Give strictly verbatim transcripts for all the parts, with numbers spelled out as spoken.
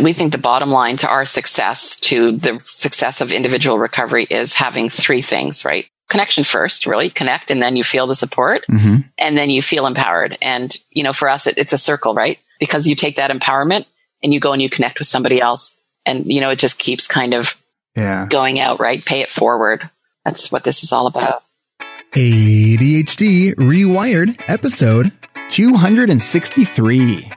we think the bottom line to our success, to the success of individual recovery, is having three things, right? Connection first, really connect. And then you feel the support, mm-hmm. and then you feel empowered. And, you know, for us, it, it's a circle, right? Because you take that empowerment and you go and you connect with somebody else. And, you know, it just keeps kind of yeah. going out, right? Pay it forward. That's what this is all about. A D H D Rewired, episode two sixty-three.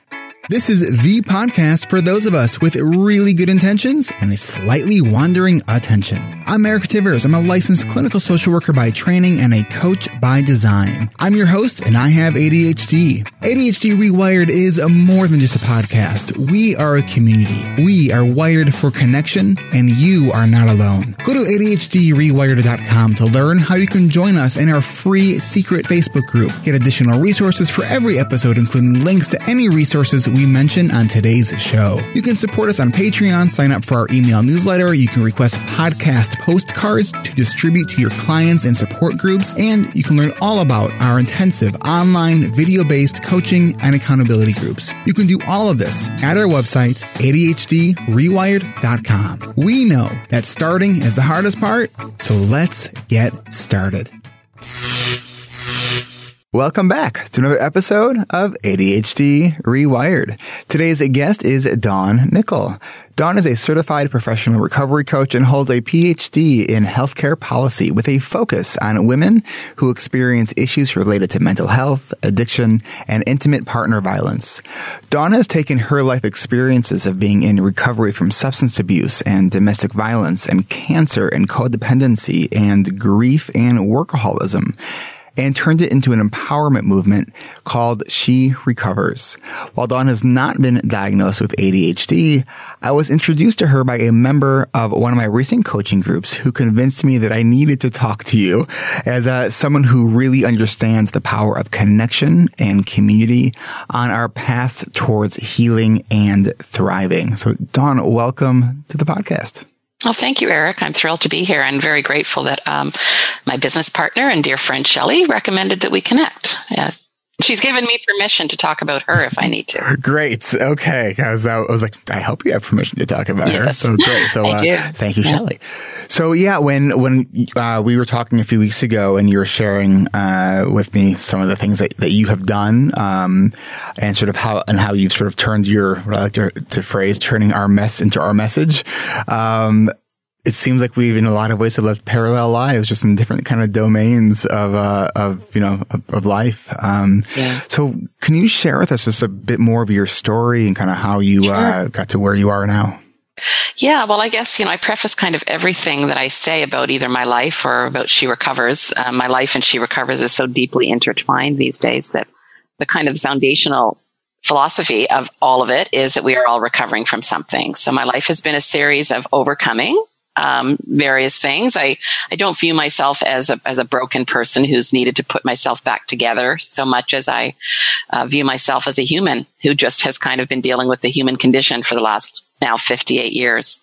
This is the podcast for those of us with really good intentions and a slightly wandering attention. I'm Eric Tivers. I'm a licensed clinical social worker by training and a coach by design. I'm your host, and I have A D H D. A D H D Rewired is more than just a podcast. We are a community. We are wired for connection, and you are not alone. Go to A D H D rewired dot com to learn how you can join us in our free secret Facebook group. Get additional resources for every episode, including links to any resources we mention on today's show. You can support us on Patreon, sign up for our email newsletter, you can request podcast postcards to distribute to your clients and support groups, and you can learn all about our intensive online video-based coaching and accountability groups. You can do all of this at our website, A D H D rewired dot com. We know that starting is the hardest part, so let's get started. Welcome back to another episode of A D H D Rewired. Today's guest is Dawn Nickel. Dawn is a certified professional recovery coach and holds a P H D in healthcare policy with a focus on women who experience issues related to mental health, addiction, and intimate partner violence. Dawn has taken her life experiences of being in recovery from substance abuse and domestic violence and cancer and codependency and grief and workaholism, and turned it into an empowerment movement called She Recovers. While Dawn has not been diagnosed with A D H D, I was introduced to her by a member of one of my recent coaching groups who convinced me that I needed to talk to you as uh, someone who really understands the power of connection and community on our paths towards healing and thriving. So, Dawn, welcome to the podcast. Well, thank you, Eric. I'm thrilled to be here and very grateful that um, my business partner and dear friend Shelley recommended that we connect. Yeah. She's given me permission to talk about her if I need to. Great. Okay. I was, I was like, I hope you have permission to talk about yes. her. So great. So thank you, uh, thank you yeah. Shelley. So yeah, when when uh, we were talking a few weeks ago and you were sharing uh, with me some of the things that, that you have done um, and sort of how and how you've sort of turned your, what I like to, to phrase, turning our mess into our message. Um, it seems like we've in a lot of ways have lived parallel lives, just in different kind of domains of, uh, of, you know, of, of life. Um, yeah. So can you share with us just a bit more of your story and kind of how you, sure. uh, got to where you are now? Yeah. Well, I guess, you know, I preface kind of everything that I say about either my life or about She Recovers. Uh, my life and She Recovers is so deeply intertwined these days that the kind of foundational philosophy of all of it is that we are all recovering from something. So my life has been a series of overcoming Um, various things. I, I don't view myself as a, as a broken person who's needed to put myself back together so much as I uh, view myself as a human who just has kind of been dealing with the human condition for the last now fifty-eight years.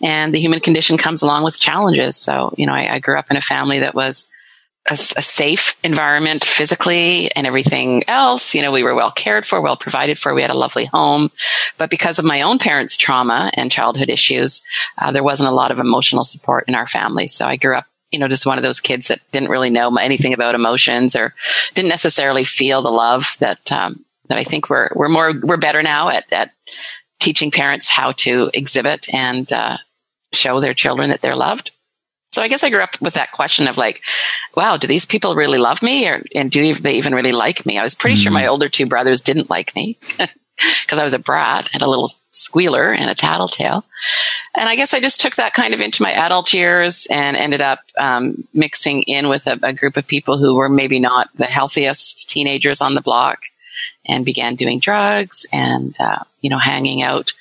And the human condition comes along with challenges. So, you know, I, I grew up in a family that was a, a safe environment physically and everything else. You know, we were well cared for, well provided for. We had a lovely home. But because of my own parents' trauma and childhood issues, uh, there wasn't a lot of emotional support in our family. So I grew up, you know, just one of those kids that didn't really know anything about emotions or didn't necessarily feel the love that, um, that I think we're, we're more, we're better now at, at teaching parents how to exhibit and, uh, show their children that they're loved. So I guess I grew up with that question of like, wow, do these people really love me? Or, and do they even really like me? I was pretty mm-hmm. sure my older two brothers didn't like me because I was a brat and a little squealer and a tattletale. And I guess I just took that kind of into my adult years and ended up um, mixing in with a, a group of people who were maybe not the healthiest teenagers on the block, and began doing drugs and, uh, you know, hanging out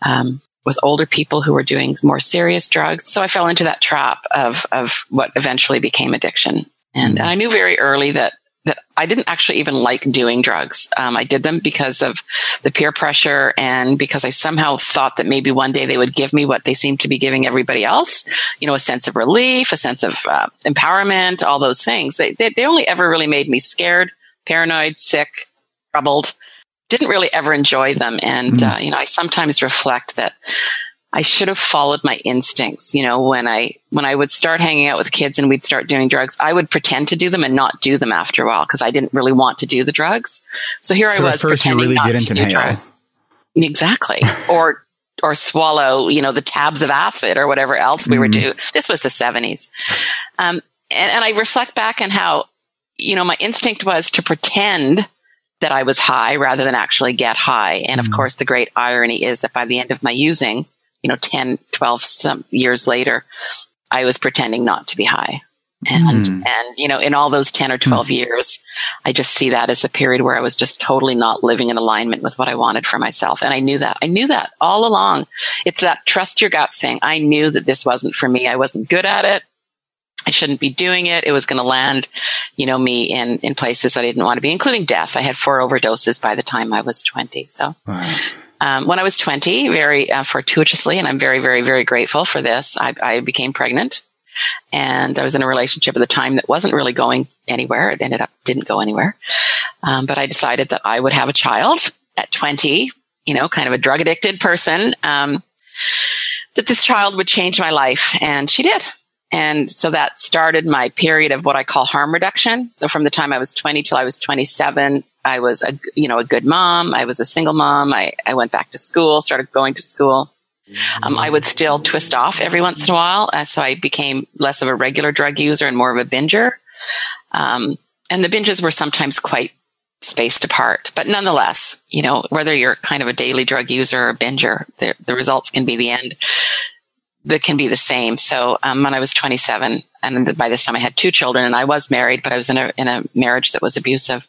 Um with older people who were doing more serious drugs. So I fell into that trap of, of what eventually became addiction. And, and I knew very early that, that I didn't actually even like doing drugs. Um, I did them because of the peer pressure and because I somehow thought that maybe one day they would give me what they seemed to be giving everybody else, you know, a sense of relief, a sense of uh, empowerment, all those things. They, they, they only ever really made me scared, paranoid, sick, troubled. didn't really ever enjoy them. And, mm. uh, you know, I sometimes reflect that I should have followed my instincts. You know, when I, when I would start hanging out with kids and we'd start doing drugs, I would pretend to do them and not do them after a while because I didn't really want to do the drugs. So here so I was pretending really not to do nail. drugs. Exactly. Or, or swallow, you know, the tabs of acid or whatever else we mm. were doing. This was the seventies. Um, and, and I reflect back on how, you know, my instinct was to pretend that I was high rather than actually get high. And of mm. course, the great irony is that by the end of my using, you know, ten, twelve some years later, I was pretending not to be high. And, mm. and, you know, in all those ten or twelve mm. years, I just see that as a period where I was just totally not living in alignment with what I wanted for myself. And I knew that. I knew that all along. It's that trust your gut thing. I knew that this wasn't for me. I wasn't good at it. I shouldn't be doing it. It was going to land, you know, me in, in places that I didn't want to be, including death. I had four overdoses by the time I was twenty. So wow. um, when I was twenty, very uh, fortuitously, and I'm very, very, very grateful for this, I, I became pregnant. And I was in a relationship at the time that wasn't really going anywhere. It ended up didn't go anywhere. Um, but I decided that I would have a child at twenty, you know, kind of a drug addicted person, um, that this child would change my life. And she did. And so that started my period of what I call harm reduction. So from the time I was twenty till I was twenty-seven, I was a, you know, a good mom. I was a single mom. I, I went back to school, started going to school. Um, I would still twist off every once in a while. Uh, so I became less of a regular drug user and more of a binger. Um, and the binges were sometimes quite spaced apart. But nonetheless, you know, whether you're kind of a daily drug user or a binger, the, the results can be the end. That can be the same. So um, when I was twenty-seven, and by this time I had two children, and I was married, but I was in a in a marriage that was abusive.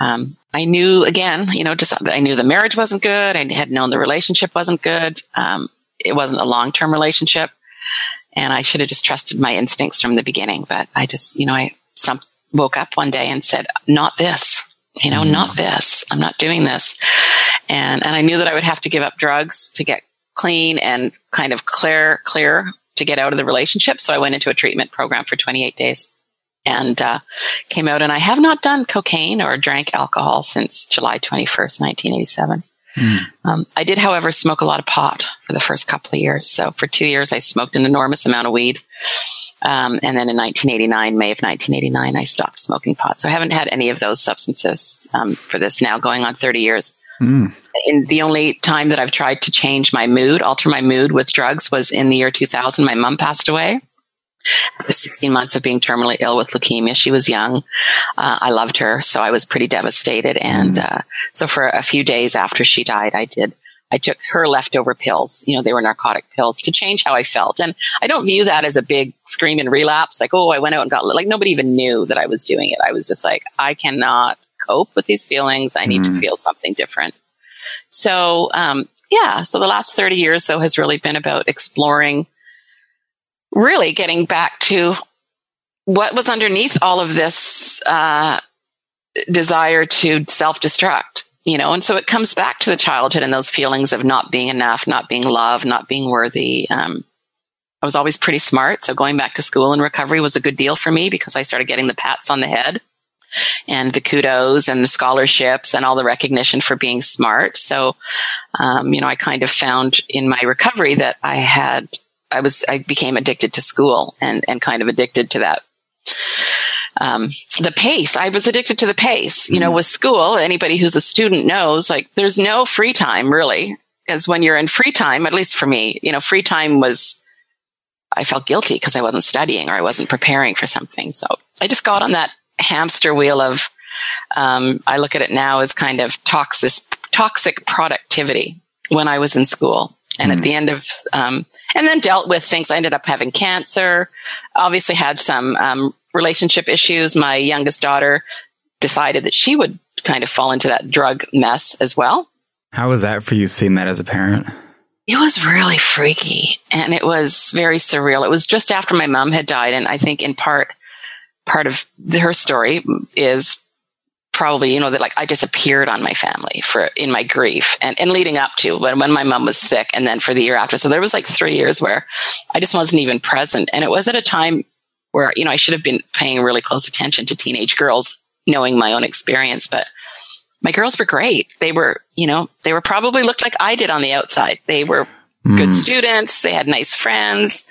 Um, I knew again, you know, just I knew the marriage wasn't good. I had known the relationship wasn't good. Um, it wasn't a long term relationship, and I should have just trusted my instincts from the beginning. But I just, you know, I some, woke up one day and said, "Not this," you know, mm. "Not this. I'm not doing this." And and I knew that I would have to give up drugs to get clean and kind of clear, clear to get out of the relationship. So I went into a treatment program for twenty-eight days and uh, came out. And I have not done cocaine or drank alcohol since July twenty-first, nineteen eighty-seven. Mm. Um, I did, however, smoke a lot of pot for the first couple of years. So for two years, I smoked an enormous amount of weed. Um, and then in nineteen eighty-nine, May of nineteen eighty-nine, I stopped smoking pot. So I haven't had any of those substances um, for this now going on thirty years. Mm. And the only time that I've tried to change my mood, alter my mood with drugs was in the year two thousand. My mom passed away after sixteen months of being terminally ill with leukemia. She was young. Uh, I loved her. So I was pretty devastated. And mm. uh, so for a few days after she died, I did. I took her leftover pills. You know, they were narcotic pills to change how I felt. And I don't view that as a big scream and relapse. Like, oh, I went out and got, like, nobody even knew that I was doing it. I was just like, I cannot cope with these feelings. I need mm. to feel something different. So, um, yeah. So the last thirty years though has really been about exploring, really getting back to what was underneath all of this, uh, desire to self-destruct. You know, and so it comes back to the childhood and those feelings of not being enough, not being loved, not being worthy. Um, I was always pretty smart. So going back to school and recovery was a good deal for me because I started getting the pats on the head and the kudos and the scholarships and all the recognition for being smart. So, um, you know, I kind of found in my recovery that I had, I was, I became addicted to school and, and kind of addicted to that. Um, the pace, I was addicted to the pace, you know, mm-hmm. with school, anybody who's a student knows, like, there's no free time really. Because when you're in free time, at least for me, you know, free time was, I felt guilty because I wasn't studying or I wasn't preparing for something. So I just got on that hamster wheel of, um, I look at it now as kind of toxic, toxic productivity when I was in school. And mm-hmm. at the end of, um, and then dealt with things. I ended up having cancer, obviously had some, um, relationship issues. My youngest daughter decided that she would kind of fall into that drug mess as well. How was that for you, seeing that as a parent? It was really freaky and it was very surreal. It was just after my mom had died. And I think in part, part of the, her story is probably, you know, that, like, I disappeared on my family for in my grief and, and leading up to when, when my mom was sick and then for the year after. So there was like three years where I just wasn't even present. And it was at a time where, you know, I should have been paying really close attention to teenage girls, knowing my own experience, but my girls were great. They were, you know, they were probably looked like I did on the outside. They were mm. good students. They had nice friends.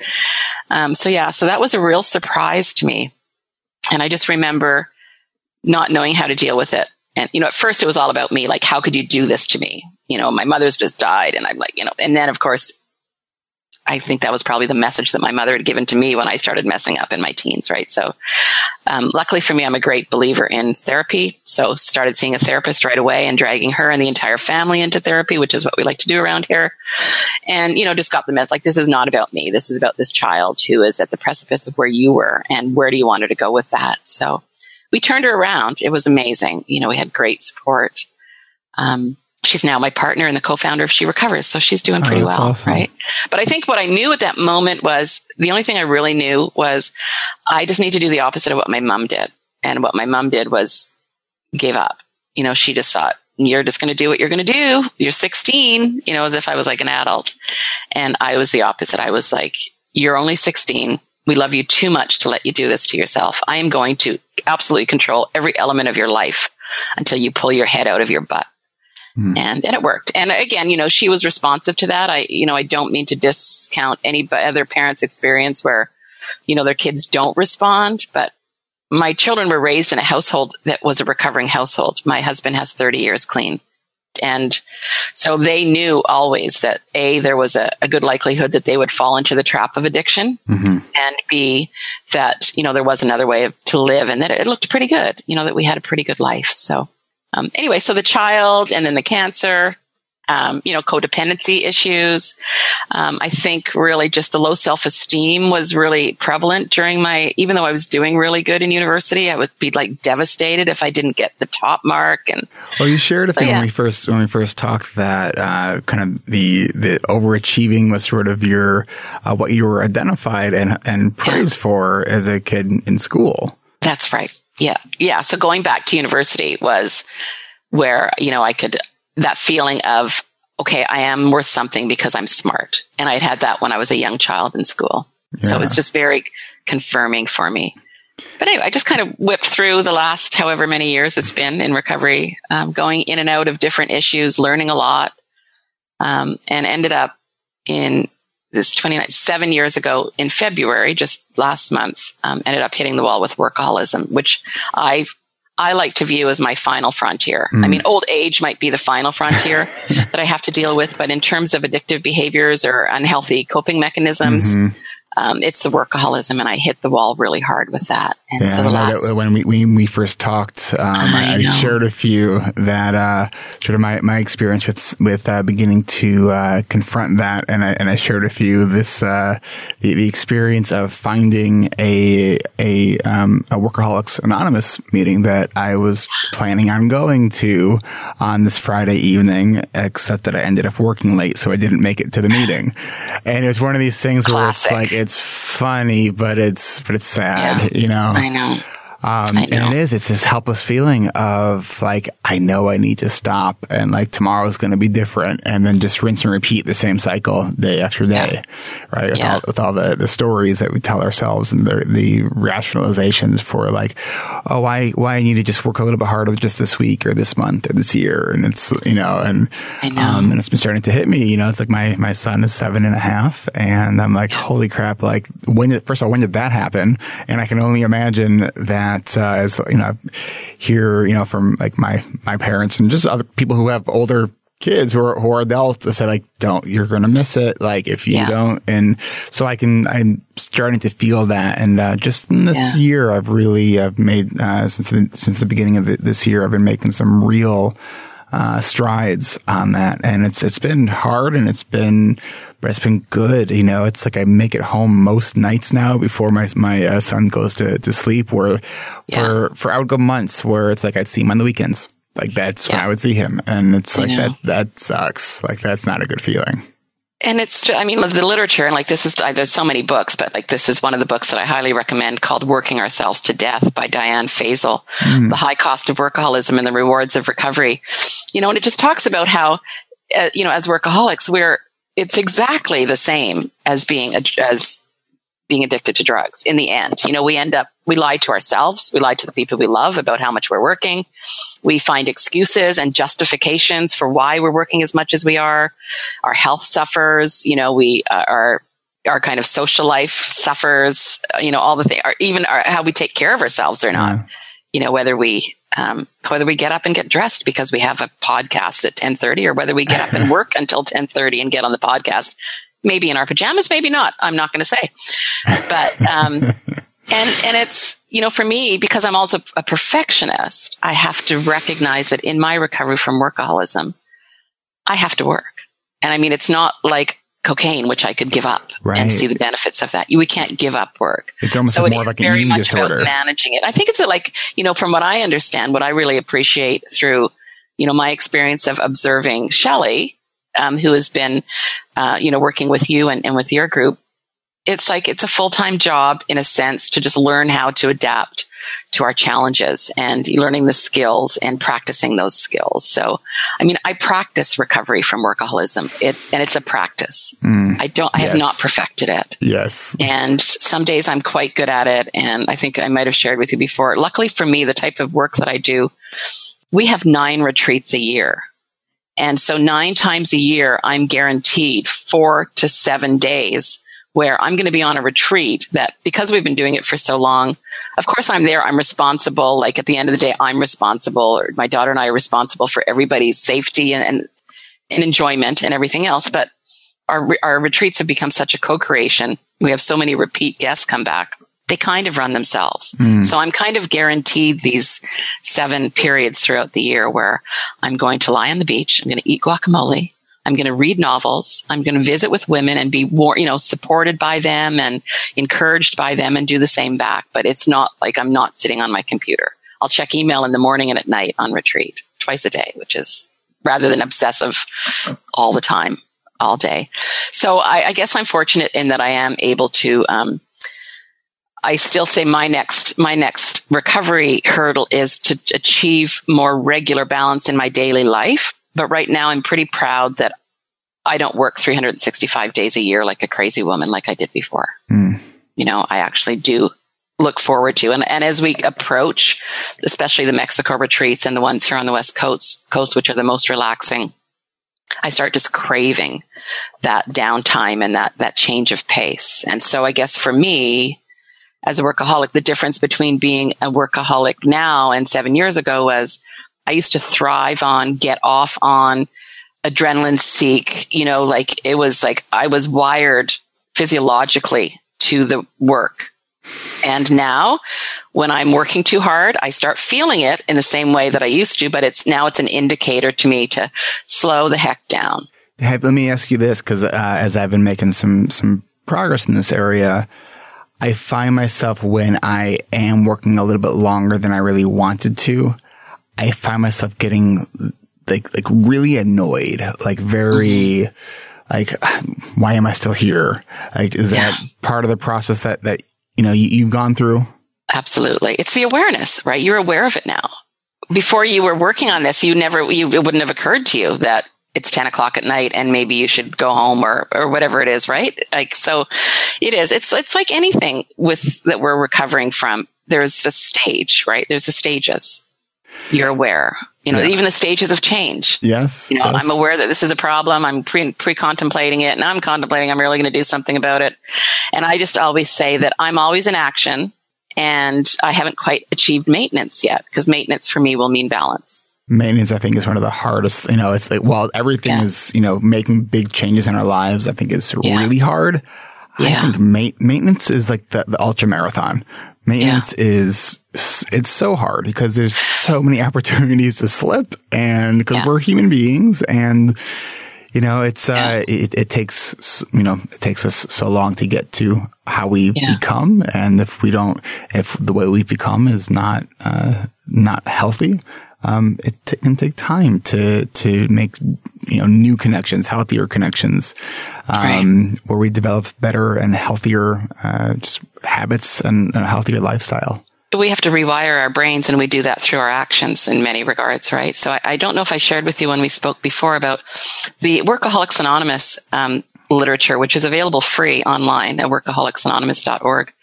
Um, so yeah, so that was a real surprise to me. And I just remember not knowing how to deal with it. And, you know, at first it was all about me. Like, how could you do this to me? You know, my mother's just died. And I'm like, you know, and then of course, I think that was probably the message that my mother had given to me when I started messing up in my teens, right? So um, luckily for me, I'm a great believer in therapy. So started seeing a therapist right away and dragging her and the entire family into therapy, which is what we like to do around here. And, you know, just got the message, like, this is not about me. This is about this child who is at the precipice of where you were, and where do you want her to go with that? So we turned her around. It was amazing. You know, we had great support. Um She's now my partner and the co-founder of She Recovers. So she's doing pretty oh, well, awesome. Right? But I think what I knew at that moment was, the only thing I really knew was, I just need to do the opposite of what my mom did. And what my mom did was give up. You know, she just thought, you're just going to do what you're going to do. You're sixteen, you know, as if I was like an adult. And I was the opposite. I was like, you're only sixteen. We love you too much to let you do this to yourself. I am going to absolutely control every element of your life until you pull your head out of your butt. Mm. And and it worked. And again, you know, she was responsive to that. I, you know, I don't mean to discount any other parents' experience where, you know, their kids don't respond. But my children were raised in a household that was a recovering household. My husband has thirty years clean. And so they knew always that, A, there was a, a good likelihood that they would fall into the trap of addiction, mm-hmm. and B, that, you know, there was another way to live, and that it looked pretty good, you know, that we had a pretty good life. So. Um, anyway, so the child, and then the cancer, um, you know, codependency issues. Um, I think really just the low self-esteem was really prevalent during my, even though I was doing really good in university, I would be like devastated if I didn't get the top mark. And well, you shared a thing yeah. when we first when we first talked that uh, kind of the the overachieving was sort of your uh, what you were identified and and praised yeah. for as a kid in school. That's right. Yeah. Yeah. So going back to university was where, you know, I could, that feeling of, okay, I am worth something because I'm smart. And I'd had that when I was a young child in school. Yeah. So it was just very confirming for me. But anyway, I just kind of whipped through the last however many years it's been in recovery, um, going in and out of different issues, learning a lot, um, and ended up in this twenty-nine, seven years ago in February, just last month, um, ended up hitting the wall with workaholism, which I I like to view as my final frontier. Mm. I mean, old age might be the final frontier that I have to deal with, but in terms of addictive behaviors or unhealthy coping mechanisms, mm-hmm. um, it's the workaholism, and I hit the wall really hard with that. And yeah, so the last when we when we first talked, um, I, I shared a few that uh, sort of my, my experience with with uh, beginning to uh, confront that, and I and I shared a few this uh, the, the experience of finding a a um, a Workaholics Anonymous meeting that I was planning on going to on this Friday evening, except that I ended up working late, so I didn't make it to the meeting. And it was one of these things Classic. Where it's like it's funny, but it's but it's sad, yeah. you know. I know. Um, I know. And it is, it's this helpless feeling of like, I know I need to stop, and like tomorrow is going to be different, and then just rinse and repeat the same cycle day after day, yeah. right? With, yeah. all, with all the, the stories that we tell ourselves, and the, the rationalizations for like, oh, why, why I need to just work a little bit harder just this week or this month or this year. And it's, you know, and, I know. Um, and it's been starting to hit me, you know, it's like my, my son is seven and a half, and I'm like, holy crap. Like when did, first of all, when did that happen? And I can only imagine that. Uh, as you know, hear you know from like my my parents and just other people who have older kids who are who are adults that say like, don't, you're gonna miss it, like if you yeah. don't. And so I can I'm starting to feel that, and uh, just in this yeah. year I've really I've made uh, since the, since the beginning of the, this year I've been making some real uh, strides on that, and it's it's been hard, and it's been. But it's been good, you know. It's like I make it home most nights now before my my uh, son goes to, to sleep. Where yeah. for for I would go months where it's like I'd see him on the weekends. Like that's yeah. when I would see him, and it's I like know. that that sucks. Like that's not a good feeling. And it's, I mean, the literature, and like this is, there's so many books, but like this is one of the books that I highly recommend called Working Ourselves to Death by Diane Faisal, mm. The High Cost of Workaholism and the Rewards of Recovery. You know, and it just talks about how, uh, you know, as workaholics, we're, it's exactly the same as being, as being addicted to drugs in the end. You know, we end up, we lie to ourselves. We lie to the people we love about how much we're working. We find excuses and justifications for why we're working as much as we are. Our health suffers. You know, we uh, are... our kind of social life suffers, you know, all the things, even our, how we take care of ourselves or not, yeah. you know, whether we, um, whether we get up and get dressed because we have a podcast at ten thirty or whether we get up and work until ten thirty and get on the podcast, maybe in our pajamas, maybe not, I'm not going to say, but, um, and, and it's, you know, for me, because I'm also a perfectionist, I have to recognize that in my recovery from workaholism, I have to work. And I mean, it's not like cocaine, which I could give up right. and see the benefits of that. We can't give up work. It's almost so more it like an eating disorder. Very much about managing it. I think it's like, you know, from what I understand, what I really appreciate through, you know, my experience of observing Shelley, um, who has been, uh, you know, working with you and, and with your group, it's like it's a full-time job in a sense to just learn how to adapt to our challenges and learning the skills and practicing those skills. So, I mean, I practice recovery from workaholism. It's and it's a practice. Mm, I don't. I yes. have not perfected it. Yes. And some days I'm quite good at it. And I think I might have shared with you before. Luckily for me, the type of work that I do, we have nine retreats a year. And so nine times a year, I'm guaranteed four to seven days where I'm going to be on a retreat that because we've been doing it for so long, of course I'm there, I'm responsible. Like at the end of the day, I'm responsible, or my daughter and I are responsible for everybody's safety and, and, and enjoyment and everything else. But our, our retreats have become such a co-creation. We have so many repeat guests come back. They kind of run themselves. Mm. So I'm kind of guaranteed these seven periods throughout the year where I'm going to lie on the beach. I'm going to eat guacamole. I'm going to read novels. I'm going to visit with women and be more, you know, supported by them and encouraged by them and do the same back. But it's not like I'm not sitting on my computer. I'll check email in the morning and at night on retreat twice a day, which is rather than obsessive all the time, all day. So I, I guess I'm fortunate in that I am able to, um, I still say my next, my next recovery hurdle is to achieve more regular balance in my daily life. But right now, I'm pretty proud that I don't work three hundred sixty-five days a year like a crazy woman like I did before. Mm. You know, I actually do look forward to. And, and as we approach, especially the Mexico retreats and the ones here on the West Coast, coast, which are the most relaxing, I start just craving that downtime and that that change of pace. And so I guess for me, as a workaholic, the difference between being a workaholic now and seven years ago was I used to thrive on, get off on, adrenaline seek, you know, like it was like I was wired physiologically to the work. And now when I'm working too hard, I start feeling it in the same way that I used to, but it's now it's an indicator to me to slow the heck down. Hey, let me ask you this, because uh, as I've been making some some progress in this area, I find myself when I am working a little bit longer than I really wanted to, I find myself getting like like really annoyed, like very, like, why am I still here? Like, is yeah. that part of the process that, that you know, you, you've gone through? Absolutely. It's the awareness, right? You're aware of it now. Before you were working on this, you never, you, it wouldn't have occurred to you that it's ten o'clock at night and maybe you should go home or, or whatever it is, right? Like, so it is, it's, it's like anything with that we're recovering from. There's the stage, right? There's the stages. You're aware, you know, yeah. even the stages of change. Yes. You know, yes. I'm aware that this is a problem. I'm pre pre-contemplating it and I'm contemplating I'm really going to do something about it. And I just always say that I'm always in action and I haven't quite achieved maintenance yet because maintenance for me will mean balance. Maintenance, I think, is one of the hardest, you know, it's like, while everything yeah. is, you know, making big changes in our lives, I think is yeah. really hard. Yeah. I think ma- maintenance is like the, the ultra marathon. Maintenance yeah. is, it's so hard because there's so many opportunities to slip and because yeah. we're human beings and, you know, it's, yeah. uh, it, it takes, you know, it takes us so long to get to how we yeah. become. And if we don't, if the way we become is not, uh, not healthy, um, it t- can take time to, to make, you know, new connections, healthier connections, um, right. where we develop better and healthier, uh, just habits and, and a healthier lifestyle. We have to rewire our brains and we do that through our actions in many regards, right? So I, I don't know if I shared with you when we spoke before about the Workaholics Anonymous um, literature, which is available free online at workaholics anonymous dot org.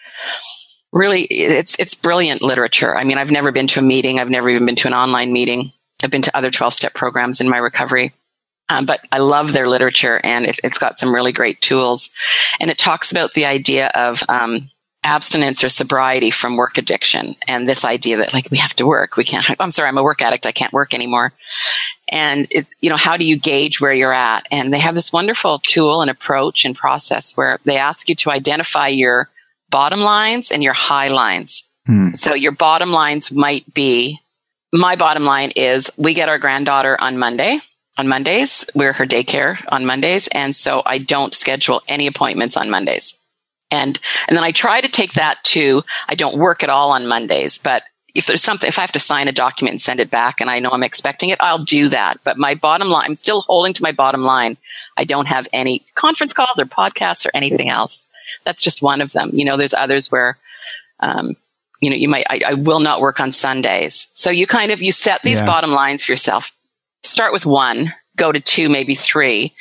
Really, it's it's brilliant literature. I mean, I've never been to a meeting. I've never even been to an online meeting. I've been to other twelve-step programs in my recovery. Um, but I love their literature, and it, it's got some really great tools. And it talks about the idea of um, abstinence or sobriety from work addiction, and this idea that, like, we have to work. We can't, I'm sorry, I'm a work addict. I can't work anymore. And it's, you know, how do you gauge where you're at? And they have this wonderful tool and approach and process where they ask you to identify your bottom lines and your high lines. Hmm. So your bottom lines might be, my bottom line is we get our granddaughter on Monday. On Mondays, we're her daycare on Mondays. And so I don't schedule any appointments on Mondays. And and then I try to take that to, I don't work at all on Mondays, but if there's something, if I have to sign a document and send it back and I know I'm expecting it, I'll do that. But my bottom line, I'm still holding to my bottom line. I don't have any conference calls or podcasts or anything else. That's just one of them. You know, there's others where, um, you know, you might, I, I will not work on Sundays. So you kind of, you set these yeah. bottom lines for yourself. Start with one, go to two, maybe three.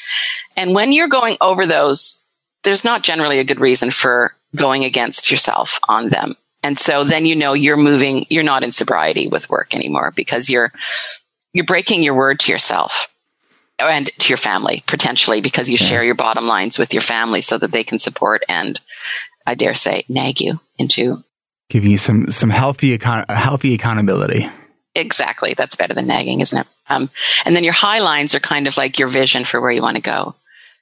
And when you're going over those, there's not generally a good reason for going against yourself on them. And so then, you know, you're moving, you're not in sobriety with work anymore because you're, you're breaking your word to yourself and to your family, potentially, because you share your bottom lines with your family so that they can support and, I dare say, nag you into. Give you some, some healthy, account- healthy accountability. Exactly. That's better than nagging, isn't it? Um, and then your high lines are kind of like your vision for where you want to go.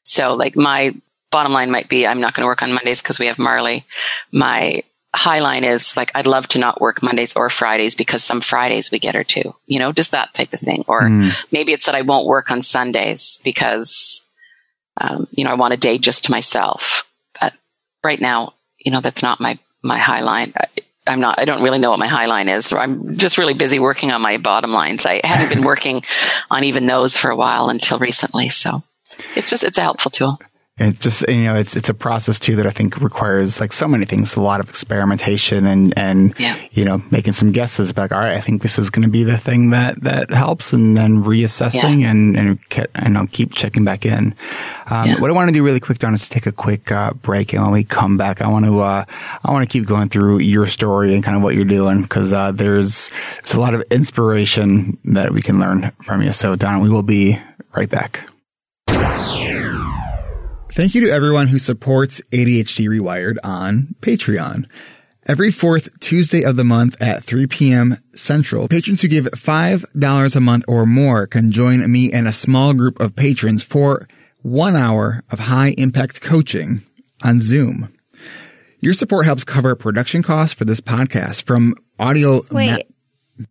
So like my bottom line might be, I'm not going to work on Mondays because we have Marley. My high line is like, I'd love to not work Mondays or Fridays because some Fridays we get her to, you know, just that type of thing. Or mm. maybe it's that I won't work on Sundays because, um, you know, I want a day just to myself. But right now, you know, that's not my, my high line. I, I'm not, I don't really know what my high line is. I'm just really busy working on my bottom lines. I haven't been working on even those for a while until recently. So it's just, it's a helpful tool. And it just, you know, it's, it's a process too that I think requires, like so many things, a lot of experimentation and, and, yeah. you know, making some guesses about, all right, I think this is going to be the thing that, that helps, and then reassessing yeah. and, and, and I'll keep checking back in. Um, yeah. What I want to do really quick, Dawn, is to take a quick uh, break. And when we come back, I want to, uh, I want to keep going through your story and kind of what you're doing, because, uh, there's, there's a lot of inspiration that we can learn from you. So, Dawn, we will be right back. Thank you to everyone who supports A D H D Rewired on Patreon. Every fourth Tuesday of the month at three p.m. Central, patrons who give five dollars a month or more can join me and a small group of patrons for one hour of high-impact coaching on Zoom. Your support helps cover production costs for this podcast from audio... Wait. Ma-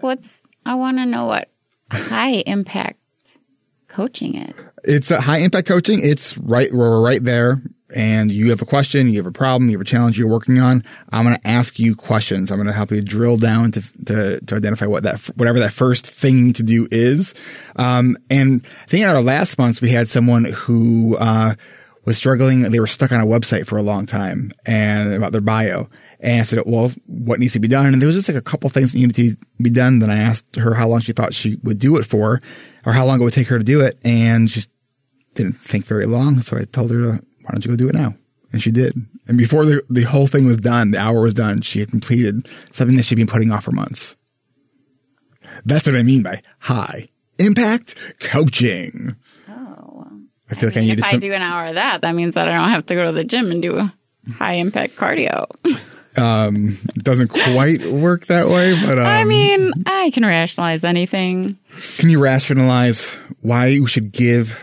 What's... I want to know what high-impact coaching is. It's a high impact coaching. It's right, we're right there. And you have a question, you have a problem, you have a challenge you're working on. I'm going to ask you questions. I'm going to help you drill down to, to, to identify what that, whatever that first thing to do is. Um, and I think in our last months, we had someone who, uh, was struggling. They were stuck on a website for a long time and about their bio. And I said, well, what needs to be done? And there was just like a couple things that needed to be done. Then I asked her how long she thought she would do it for, or how long it would take her to do it. And she didn't think very long. So I told her, why don't you go do it now? And she did. And before the, the whole thing was done, the hour was done, she had completed something that she'd been putting off for months. That's what I mean by high impact coaching. Oh, I feel I like mean, I need if to. If I do an hour of that, that means that I don't have to go to the gym and do high impact cardio. um, doesn't quite work that way, but um, I mean, I can rationalize anything. Can you rationalize why you should give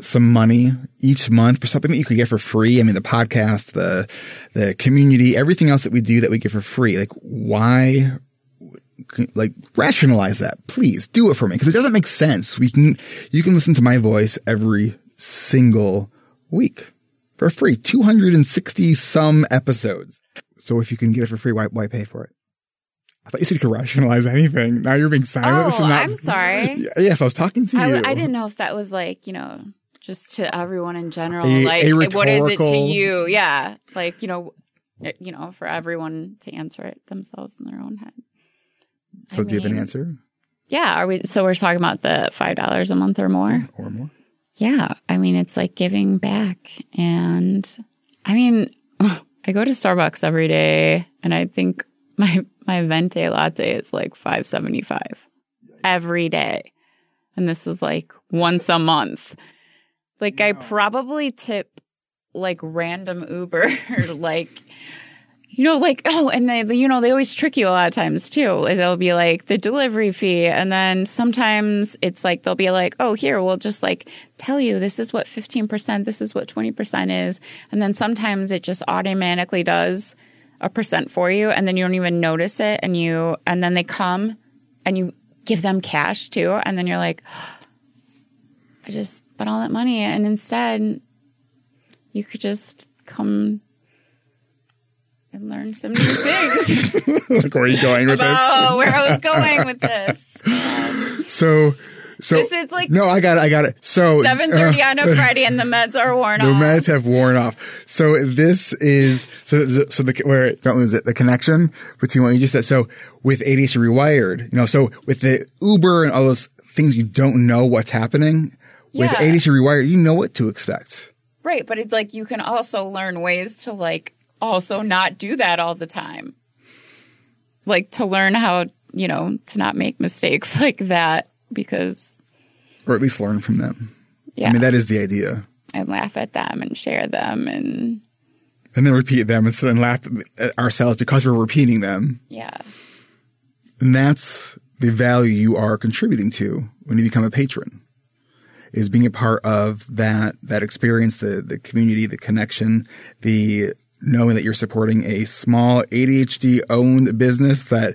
some money each month for something that you could get for free? I mean, the podcast, the the community, everything else that we do that we get for free. Like, why? Like, rationalize that, please do it for me, because it doesn't make sense. We can, you can listen to my voice every single week for free, two hundred sixty some episodes. So if you can get it for free, why, why pay for it? I thought you said you could rationalize anything. Now you're being silent. Oh, this is not, I'm sorry. Yes, I was talking to I, you. I didn't know if that was like, you know, just to everyone in general. A, like, a rhetorical, what is it to you? Yeah. Like, you know, you know, for everyone to answer it themselves in their own head. So I do mean, you have an answer? Yeah. Are we? So we're talking about the five dollars a month or more? Or more. yeah, I mean, it's like giving back. And I mean, I go to Starbucks every day, and I think my my Venti latte is like five dollars and seventy-five cents every day. And this is like once a month. Like, no. I probably tip like random Uber, like, you know, like, oh, and they, you know, they always trick you a lot of times too. They'll be like the delivery fee. And then sometimes it's like, they'll be like, oh, here, we'll just like tell you this is what fifteen percent, this is what twenty percent is. And then sometimes it just automatically does a percent for you. And then you don't even notice it. And you, and then they come and you give them cash too. And then you're like, oh, I just spent all that money. And instead, you could just come and learn some new things. Look, where are you going with this? Oh, where I was going with this. Um, so, so this is like no, I got it, I got it. So seven thirty uh, on a Friday, and the meds are worn the off. The meds have worn off. So this is so so the where don't lose it the connection between what you just said. So with A D H D Rewired, you know, so with the Uber and all those things, you don't know what's happening. With yeah. A D H D Rewired, you know what to expect. Right, but it's like you can also learn ways to like also not do that all the time. Like to learn how, you know, to not make mistakes like that because... Or at least learn from them. Yeah. I mean, that is the idea. And laugh at them and share them and... And then repeat them and then laugh at ourselves because we're repeating them. Yeah. And that's the value you are contributing to when you become a patron. Is being a part of that that experience, the the community, the connection, the knowing that you're supporting a small A D H D-owned business that one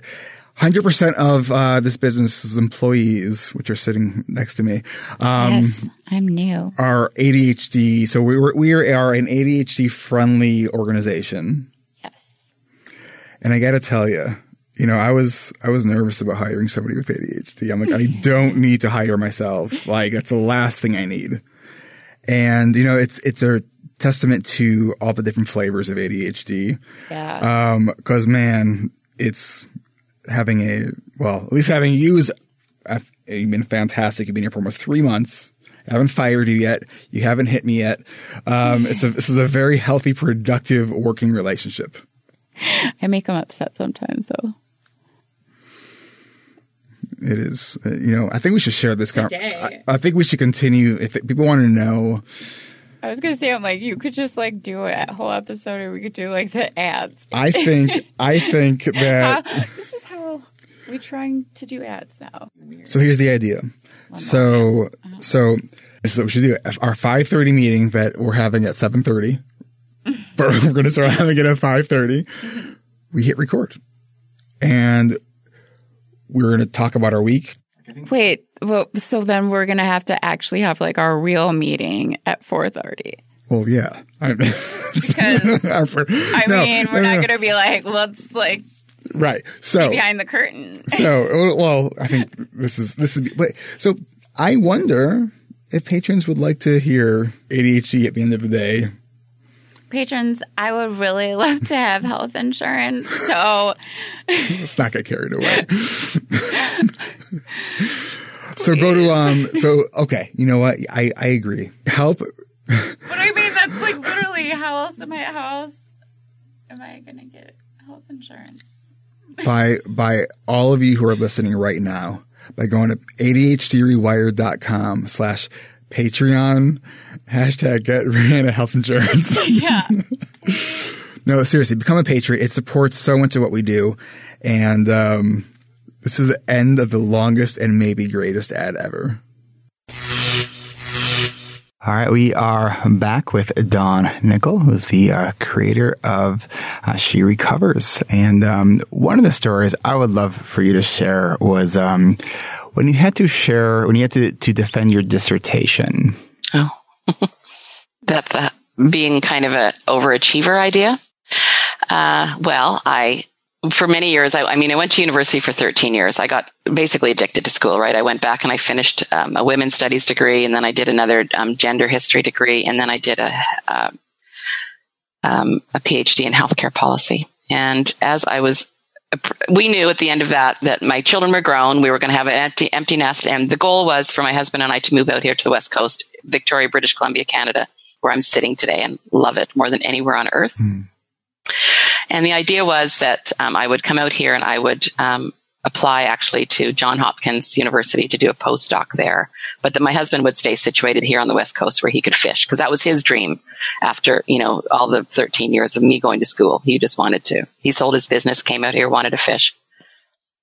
hundred percent of uh, this business's employees, which are sitting next to me, um, yes, I'm new, are A D H D. So we were, we are an A D H D-friendly organization. Yes. And I got to tell you. You know, I was I was nervous about hiring somebody with A D H D. I'm like, I don't need to hire myself. Like, that's the last thing I need. And, you know, it's it's a testament to all the different flavors of A D H D. Yeah. Um, because, man, it's having a – well, at least having you is – you've been fantastic. You've been here for almost three months. I haven't fired you yet. You haven't hit me yet. Um, it's a, this is a very healthy, productive working relationship. I make them upset sometimes, though. It is, you know, I think we should share this. Con- I, I think we should continue. If it, people want to know. I was going to say, I'm like, you could just like do a whole episode or we could do like the ads. I think, I think that. Uh, this is how we're trying to do ads now. So here's the idea. One so, uh-huh. so this is what we should do. Our five thirty meeting that we're having at seven thirty. But we're going to start having it at five thirty. Mm-hmm. We hit record. And we're going to talk about our week. Wait, well, so then we're going to have to actually have like our real meeting at four thirty. Well, yeah. I, because, I no, mean, we're no, not no. going to be like, let's like right. So behind the curtain. So, well, I think this is, this is, but, so I wonder if patrons would like to hear A D H D at the end of the day. Patrons, I would really love to have health insurance. So let's not get carried away. So go to um. So okay, you know what? I I agree. Help. But I mean, that's like literally how else am I? How else am I gonna get health insurance? by by all of you who are listening right now, by going to A D H D rewired dot com slash Patreon, hashtag get Rihanna health insurance. Yeah. No, seriously, become a patron. It supports so much of what we do. And um, this is the end of the longest and maybe greatest ad ever. All right, we are back with Dawn Nickel, who is the uh, creator of uh, She Recovers. And um, one of the stories I would love for you to share was um, when you had to share, when you had to, to defend your dissertation. Oh, that's a, being kind of an overachiever idea. Uh, well, I... For many years, I, I mean, I went to university for thirteen years. I got basically addicted to school, right? I went back and I finished um, a women's studies degree, and then I did another um, gender history degree, and then I did a uh, um, a PhD in healthcare policy. And as I was, we knew at the end of that that my children were grown. We were going to have an empty, empty nest, and the goal was for my husband and I to move out here to the West Coast Victoria, British Columbia, Canada, where I'm sitting today and love it more than anywhere on earth. Mm. And the idea was that um, I would come out here and I would um, apply actually to Johns Hopkins University to do a postdoc there, but that my husband would stay situated here on the West Coast where he could fish, because that was his dream after, you know, all the thirteen years of me going to school. He just wanted to. He sold his business, came out here, wanted to fish.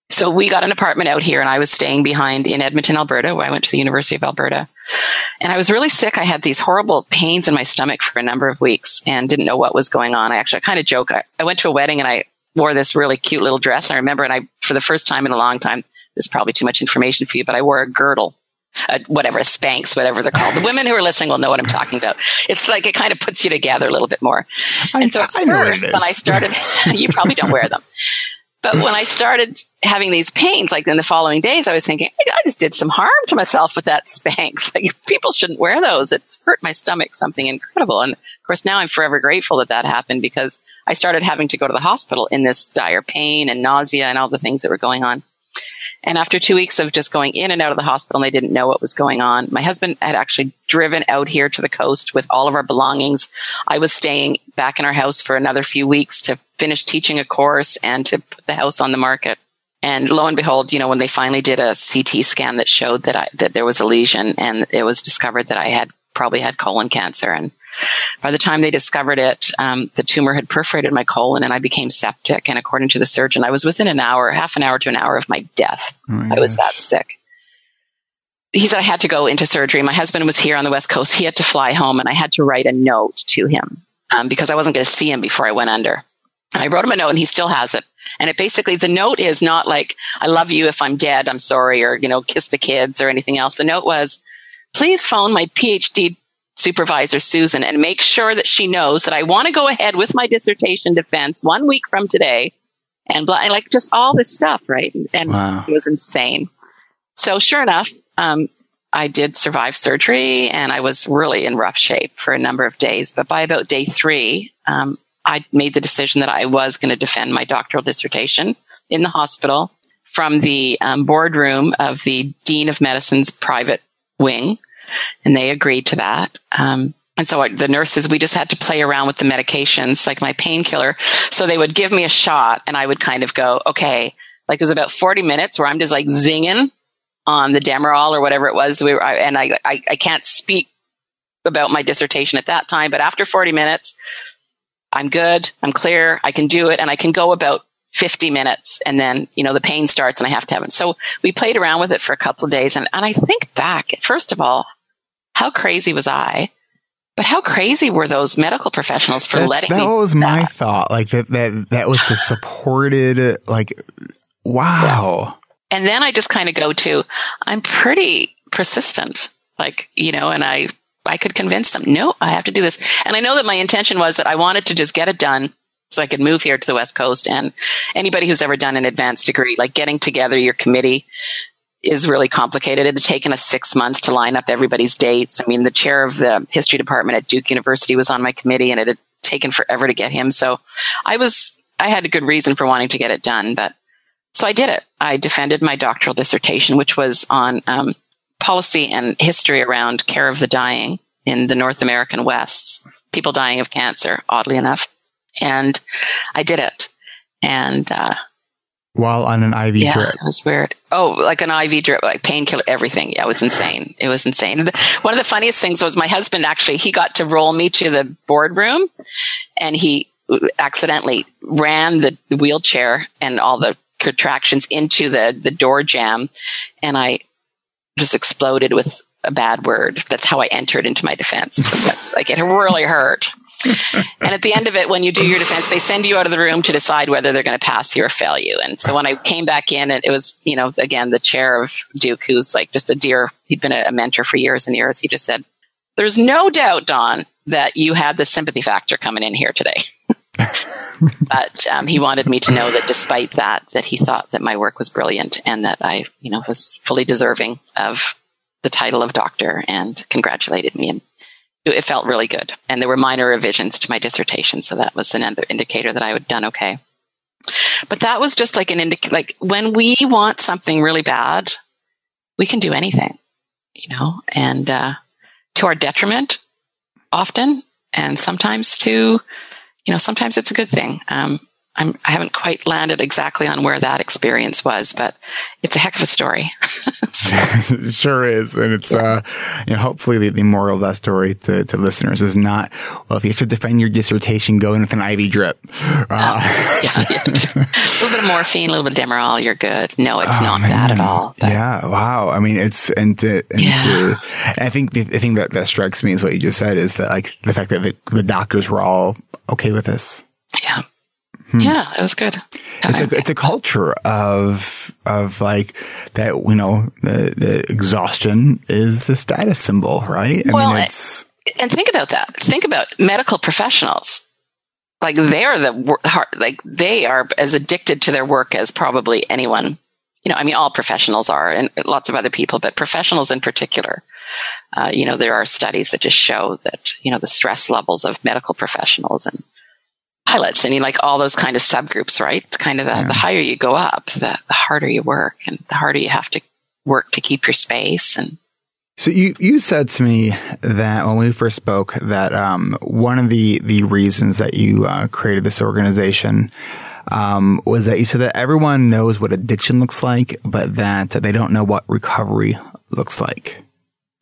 So we got an apartment out here and I was staying behind in Edmonton, Alberta, where I went to the University of Alberta. And I was really sick. I had these horrible pains in my stomach for a number of weeks and didn't know what was going on. I actually I kind of joke. I, I went to a wedding and I wore this really cute little dress. I remember, and I, for the first time in a long time, this is probably too much information for you, but I wore a girdle, a, whatever, a Spanx, whatever they're called. The women who are listening will know what I'm talking about. It's like, it kind of puts you together a little bit more. I, and so at I first, when I started, you probably don't wear them. But when I started having these pains, like in the following days, I was thinking, I just did some harm to myself with that Spanx. Like, people shouldn't wear those. It's hurt my stomach, something incredible. And of course, now I'm forever grateful that that happened, because I started having to go to the hospital in this dire pain and nausea and all the things that were going on. And after two weeks of just going in and out of the hospital, and they didn't know what was going on, my husband had actually driven out here to the coast with all of our belongings. I was staying back in our house for another few weeks to finish teaching a course and to put the house on the market. And lo and behold, you know, when they finally did a C T scan that showed that I, that there was a lesion, and it was discovered that I had probably had colon cancer. And by the time they discovered it, um, the tumor had perforated my colon and I became septic. And according to the surgeon, I was within an hour, half an hour to an hour of my death. Oh my I gosh. was that sick. He said I had to go into surgery. My husband was here on the West Coast. He had to fly home and I had to write a note to him um, because I wasn't going to see him before I went under. I wrote him a note and he still has it. And it basically, the note is not like, I love you, if I'm dead, I'm sorry, or, you know, kiss the kids or anything else. The note was, please phone my PhD supervisor, Susan, and make sure that she knows that I want to go ahead with my dissertation defense one week from today. And, blah, and like just all this stuff, right? And wow. It was insane. So sure enough, um, I did survive surgery and I was really in rough shape for a number of days. But by about day three, um, I made the decision that I was going to defend my doctoral dissertation in the hospital from the um, boardroom of the Dean of Medicine's private wing. And they agreed to that. Um, and so I, the nurses, we just had to play around with the medications, like my painkiller. So they would give me a shot and I would kind of go, okay, like it was about forty minutes where I'm just like zinging on the Demerol or whatever it was. We were, I, and I, I, I can't speak about my dissertation at that time, but after forty minutes, I'm good, I'm clear, I can do it, and I can go about fifty minutes, and then, you know, the pain starts and I have to have it. So we played around with it for a couple of days, and, and I think back, first of all, how crazy was I? But how crazy were those medical professionals for That's, letting that me That was my that. thought, like that that, that was the supported, like, wow. Yeah. And then I just kind of go to, I'm pretty persistent, like, you know, and I... I could convince them, no, I have to do this. And I know that my intention was that I wanted to just get it done so I could move here to the West Coast. And anybody who's ever done an advanced degree, like getting together your committee is really complicated. It had taken us six months to line up everybody's dates. I mean, the chair of the history department at Duke University was on my committee and it had taken forever to get him. So I was, I had a good reason for wanting to get it done. But so I did it. I defended my doctoral dissertation, which was on, um, policy and history around care of the dying in the North American West, people dying of cancer, oddly enough. And I did it. And uh, while on an I V yeah, drip. It was weird. Oh, like an I V drip, like painkiller, everything. Yeah, it was insane. It was insane. One of the funniest things was my husband actually, he got to roll me to the boardroom and he accidentally ran the wheelchair and all the contractions into the, the door jamb. And I just exploded with a bad word. That's how I entered into my defense. Like, it really hurt. And at the end of it, when you do your defense, they send you out of the room to decide whether they're going to pass you or fail you. And so when I came back in, it was, you know, again, the chair of Duke, who's like just a dear, he'd been a, a mentor for years and years. He just said, there's no doubt, Dawn, that you had the sympathy factor coming in here today. But um, he wanted me to know that despite that, that he thought that my work was brilliant and that I, you know, was fully deserving of the title of doctor, and congratulated me. And it felt really good. And there were minor revisions to my dissertation. So that was another indicator that I had done okay. But that was just like an indic- like when we want something really bad, we can do anything, you know, and uh, to our detriment often, and sometimes to, you know, sometimes it's a good thing. Um, I'm, I haven't quite landed exactly on where that experience was, but it's a heck of a story. So. It sure is. And it's, yeah. uh, you know, hopefully the, the moral of that story to, to listeners is not, well, if you have to defend your dissertation, go in with an I V drip. Uh, uh, yeah, yeah. A little bit of morphine, a little bit of Demerol, you're good. No, it's oh, not man. that at all. But. Yeah. Wow. I mean, it's, and, to, and, yeah. to, and I think the, the thing that, that strikes me is what you just said is that, like, the fact that the, the doctors were all okay with this. Yeah. Hmm. Yeah, it was good. It's a, it's a culture of, of like that, you know, the, the exhaustion is the status symbol, right? I well, mean, it's... and think about that. Think about medical professionals. Like they are the, like they are as addicted to their work as probably anyone, you know, I mean, all professionals are and lots of other people, but professionals in particular. Uh, you know, there are studies that just show that, you know, the stress levels of medical professionals and pilots and you like all those kind of subgroups, right? It's kind of the, yeah. the higher you go up, the, the harder you work and the harder you have to work to keep your space. And so you, you said to me that when we first spoke that um, one of the, the reasons that you uh, created this organization um, was that you said that everyone knows what addiction looks like, but that they don't know what recovery looks like.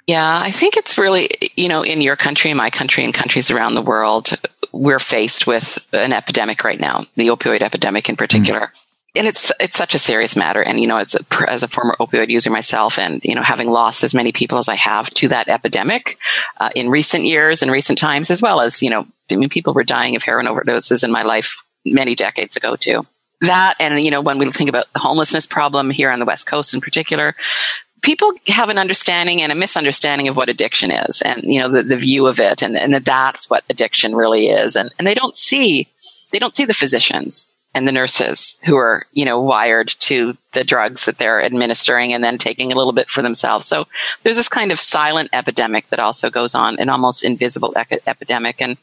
Yeah, I think it's really, you know, in your country, in my country, and countries around the world, we're faced with an epidemic right now, the opioid epidemic in particular. Mm. And it's it's such a serious matter. And, you know, as a, as a former opioid user myself and, you know, having lost as many people as I have to that epidemic uh, in recent years and recent times, as well as, you know, I mean, people were dying of heroin overdoses in my life many decades ago, too. That and, you know, when we think about the homelessness problem here on the West Coast in particular, people have an understanding and a misunderstanding of what addiction is and, you know, the, the view of it and, and that that's what addiction really is. And, and they don't see, they don't see the physicians and the nurses who are, you know, wired to the drugs that they're administering and then taking a little bit for themselves. So there's this kind of silent epidemic that also goes on, an almost invisible ec- epidemic. And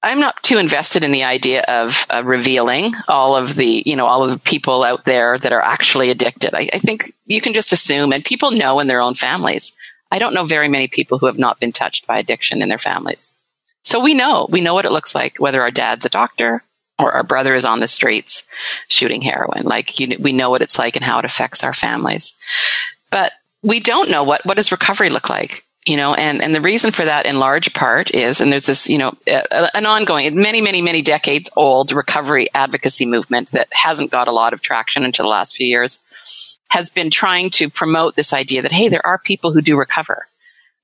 I'm not too invested in the idea of uh, revealing all of the, you know, all of the people out there that are actually addicted. I, I think you can just assume, and people know in their own families. I don't know very many people who have not been touched by addiction in their families. So we know, we know what it looks like, whether our dad's a doctor or our brother is on the streets shooting heroin. Like, you, we know what it's like and how it affects our families. But we don't know what, what does recovery look like? You know, and, and the reason for that in large part is, and there's this, you know, uh, an ongoing, many, many, many decades old recovery advocacy movement that hasn't got a lot of traction until the last few years, has been trying to promote this idea that, hey, there are people who do recover.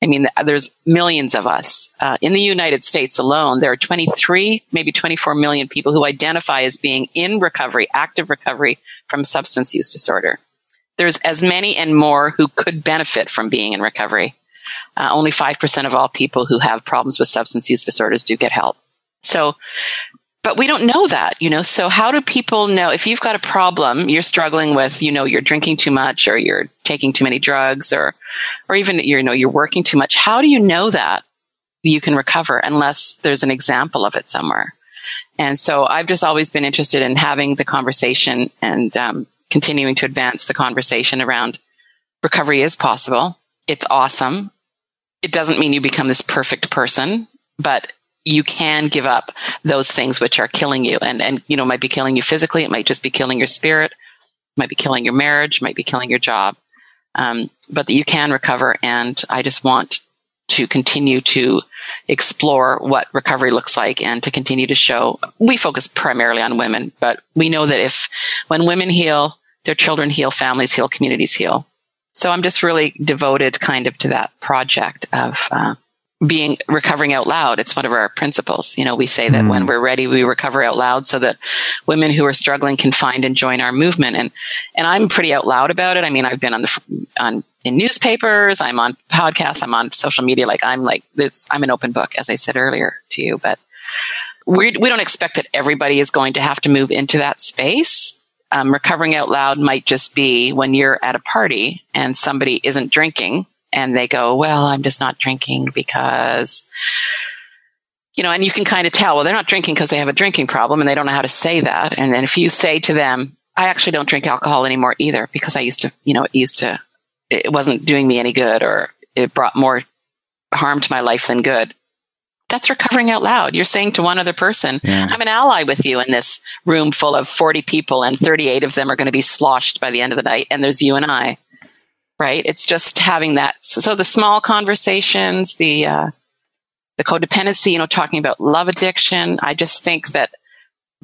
I mean, there's millions of us. Uh, in the United States alone, there are twenty-three, maybe twenty-four million people who identify as being in recovery, active recovery from substance use disorder. There's as many and more who could benefit from being in recovery. Uh, only five percent of all people who have problems with substance use disorders do get help. So, but we don't know that, you know. So how do people know if you've got a problem you're struggling with, you know, you're drinking too much or you're taking too many drugs or, or even, you know, you're working too much. How do you know that you can recover unless there's an example of it somewhere? And so I've just always been interested in having the conversation and um, continuing to advance the conversation around recovery is possible. It's awesome. It doesn't mean you become this perfect person, but you can give up those things which are killing you. And, and you know, it might be killing you physically. It might just be killing your spirit. It might be killing your marriage. It might be killing your job. Um, but that you can recover. And I just want to continue to explore what recovery looks like and to continue to show. We focus primarily on women, but we know that if when women heal, their children heal, families heal, communities heal. So I'm just really devoted kind of to that project of uh, being recovering out loud. It's one of our principles. You know, we say that mm-hmm. when we're ready, we recover out loud so that women who are struggling can find and join our movement. And and I'm pretty out loud about it. I mean, I've been on the on in newspapers. I'm on podcasts. I'm on social media. Like I'm like this, I'm an open book, as I said earlier to you. But we we don't expect that everybody is going to have to move into that space. Um, recovering out loud might just be when you're at a party and somebody isn't drinking and they go, well, I'm just not drinking because, you know, and you can kind of tell, well, they're not drinking because they have a drinking problem and they don't know how to say that. And then if you say to them, I actually don't drink alcohol anymore either because I used to, you know, it used to, it wasn't doing me any good or it brought more harm to my life than good. That's recovering out loud. You're saying to one other person, yeah. I'm an ally with you in this room full of forty people, and thirty-eight of them are going to be sloshed by the end of the night. And there's you and I, right? It's just having that. So, so the small conversations, the, uh, the codependency, you know, talking about love addiction. I just think that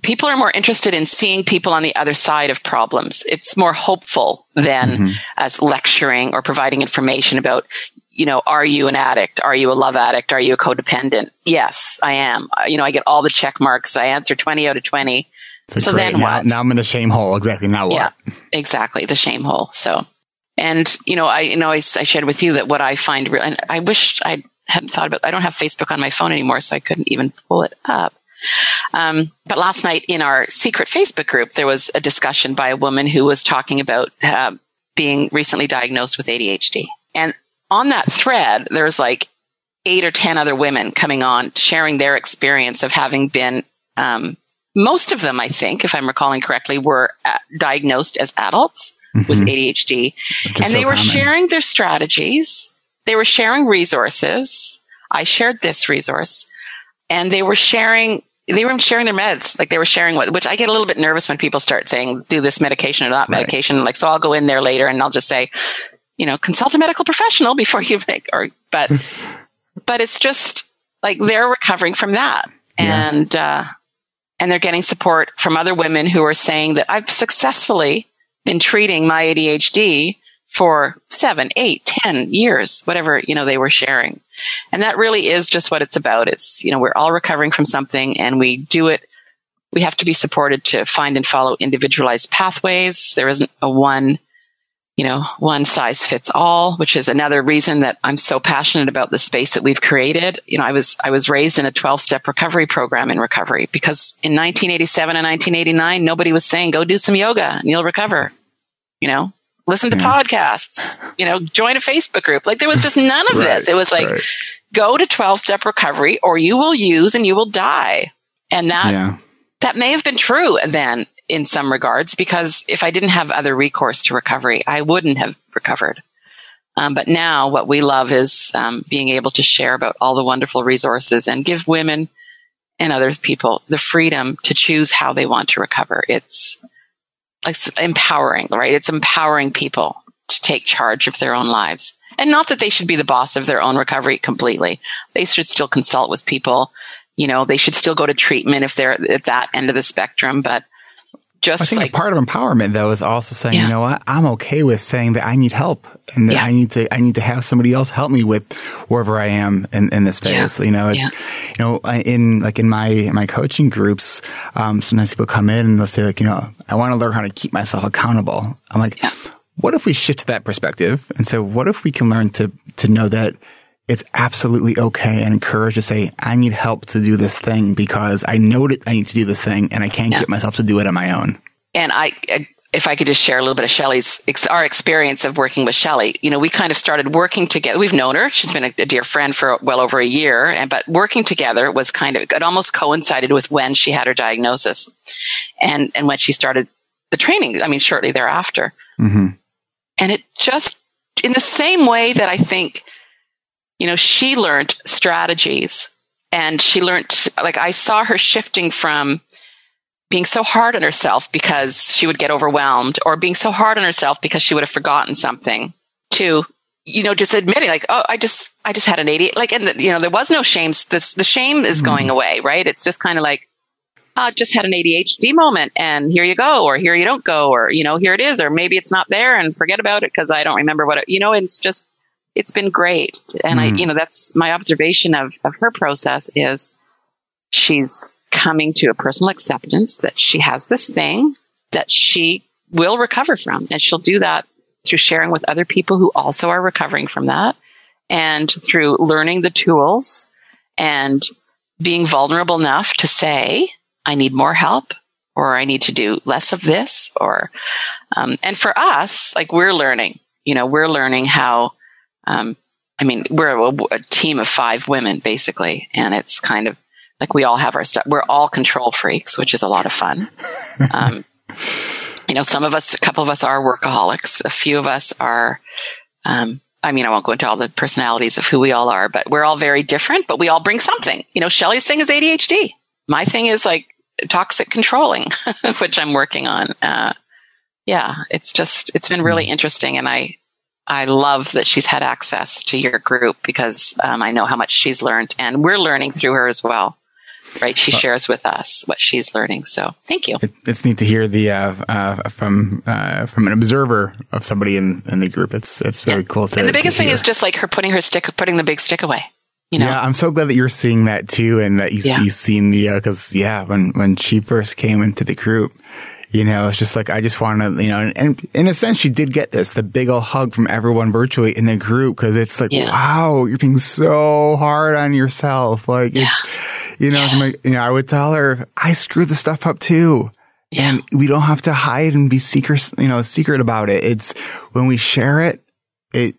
people are more interested in seeing people on the other side of problems. It's more hopeful than mm-hmm. us lecturing or providing information about, you know, are you an addict? Are you a love addict? Are you a codependent? Yes, I am. You know, I get all the check marks. I answer twenty out of twenty. That's so great. Then now, what? Now I'm in the shame hole. Exactly. Now what? Yeah, exactly. The shame hole. So, and, you know, I, you know, I, I shared with you that what I find real, and I wish I hadn't thought about, I don't have Facebook on my phone anymore, so I couldn't even pull it up. Um, but last night in our secret Facebook group, there was a discussion by a woman who was talking about uh, being recently diagnosed with A D H D. And on that thread, there's like eight or ten other women coming on, sharing their experience of having been, um, most of them, I think, if I'm recalling correctly, were at, diagnosed as adults mm-hmm. with A D H D. And they so were common. Sharing their strategies. They were sharing resources. I shared this resource. And they were sharing... They were sharing their meds, like they were sharing what, which I get a little bit nervous when people start saying, do this medication or not medication. Right. Like, so I'll go in there later and I'll just say, you know, consult a medical professional before you make, or, but, but it's just like they're recovering from that. Yeah. And, uh, and they're getting support from other women who are saying that I've successfully been treating my A D H D for seven, eight, ten years, whatever, you know, they were sharing. And that really is just what it's about. It's, you know, we're all recovering from something and we do it. We have to be supported to find and follow individualized pathways. There isn't a one, you know, one size fits all, which is another reason that I'm so passionate about the space that we've created. You know, I was, I was raised in a twelve step recovery program in recovery because in nineteen eighty-seven and nineteen eighty-nine, nobody was saying, go do some yoga and you'll recover, you know. Listen to yeah. podcasts, you know, join a Facebook group. Like there was just none of right, this. It was like, right. go to twelve step recovery or you will use and you will die. And that, yeah. that may have been true then in some regards, because if I didn't have other recourse to recovery, I wouldn't have recovered. Um, but now what we love is um, being able to share about all the wonderful resources and give women and other people the freedom to choose how they want to recover. It's, It's empowering, right? It's empowering people to take charge of their own lives. And not that they should be the boss of their own recovery completely. They should still consult with people. You know, they should still go to treatment if they're at that end of the spectrum. But just I think like, a part of empowerment, though, is also saying, yeah. you know what? I'm okay with saying that I need help and that yeah. I need to I need to have somebody else help me with wherever I am in, in this phase. Yeah. You know, it's, yeah. you know, in like in my in my coaching groups, um, sometimes people come in and they'll say, like, you know, I want to learn how to keep myself accountable. I'm like, yeah. what if we shift to that perspective? And so what if we can learn to to know that it's absolutely okay and encouraged to say, I need help to do this thing because I know that I need to do this thing and I can't yeah. get myself to do it on my own. And I, if I could just share a little bit of Shelley's, our experience of working with Shelley, you know, we kind of started working together. We've known her. She's been a, a dear friend for well over a year. And, but working together was kind of, it almost coincided with when she had her diagnosis and, and when she started the training, I mean, shortly thereafter. Mm-hmm. And it just, in the same way that I think, you know, she learned strategies and she learned, like I saw her shifting from being so hard on herself because she would get overwhelmed or being so hard on herself because she would have forgotten something to, you know, just admitting like, oh, I just, I just had an A D H D. Like, and the, you know, there was no shame. This, the shame is mm-hmm. going away, right? It's just kind of like, oh, I just had an A D H D moment and here you go, or here you don't go, or, you know, here it is, or maybe it's not there and forget about it because I don't remember what it, you know, it's just, it's been great. And mm. I, you know, that's my observation of, of her process is she's coming to a personal acceptance that she has this thing that she will recover from. And she'll do that through sharing with other people who also are recovering from that and through learning the tools and being vulnerable enough to say, I need more help or I need to do less of this. Or, um, and for us, like we're learning, you know, we're learning how, Um, I mean, we're a, a team of five women, basically, and it's kind of like we all have our stuff. We're all control freaks, which is a lot of fun. Um, you know, some of us, a couple of us are workaholics. A few of us are um, I mean, I won't go into all the personalities of who we all are, but we're all very different, but we all bring something. You know, Shelley's thing is A D H D. My thing is like toxic controlling, which I'm working on. Uh, yeah, it's just, it's been really interesting. And I, I love that she's had access to your group because um, I know how much she's learned and we're learning through her as well. Right. She shares with us what she's learning. So thank you. It, it's neat to hear the uh, uh, from uh, from an observer of somebody in, in the group. It's it's very yeah. cool. To, and the biggest to thing hear. Is just like her putting her stick, putting the big stick away. You know? Yeah, I'm so glad that you're seeing that, too. And that you, yeah. you've seen the because, uh, yeah, when when she first came into the group, you know, it's just like I just want to, you know, and, and in a sense, she did get this, the big old hug from everyone virtually in the group, because it's like, yeah. wow, you're being so hard on yourself. Like, yeah. it's, you know, yeah. my, you know, I would tell her, I screw the stuff up, too. Yeah. And we don't have to hide and be secret, you know, secret about it. It's when we share it, it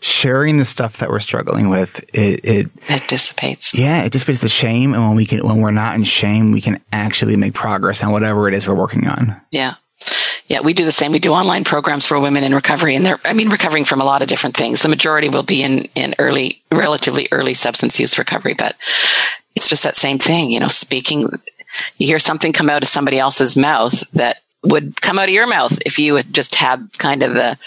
sharing the stuff that we're struggling with, it, it, it dissipates. Yeah. It dissipates the shame. And when we can, when we're not in shame, we can actually make progress on whatever it is we're working on. Yeah. Yeah. We do the same. We do online programs for women in recovery and they're, I mean, recovering from a lot of different things. The majority will be in, in early, relatively early substance use recovery, but it's just that same thing, you know, speaking, you hear something come out of somebody else's mouth that would come out of your mouth if you had just had kind of the,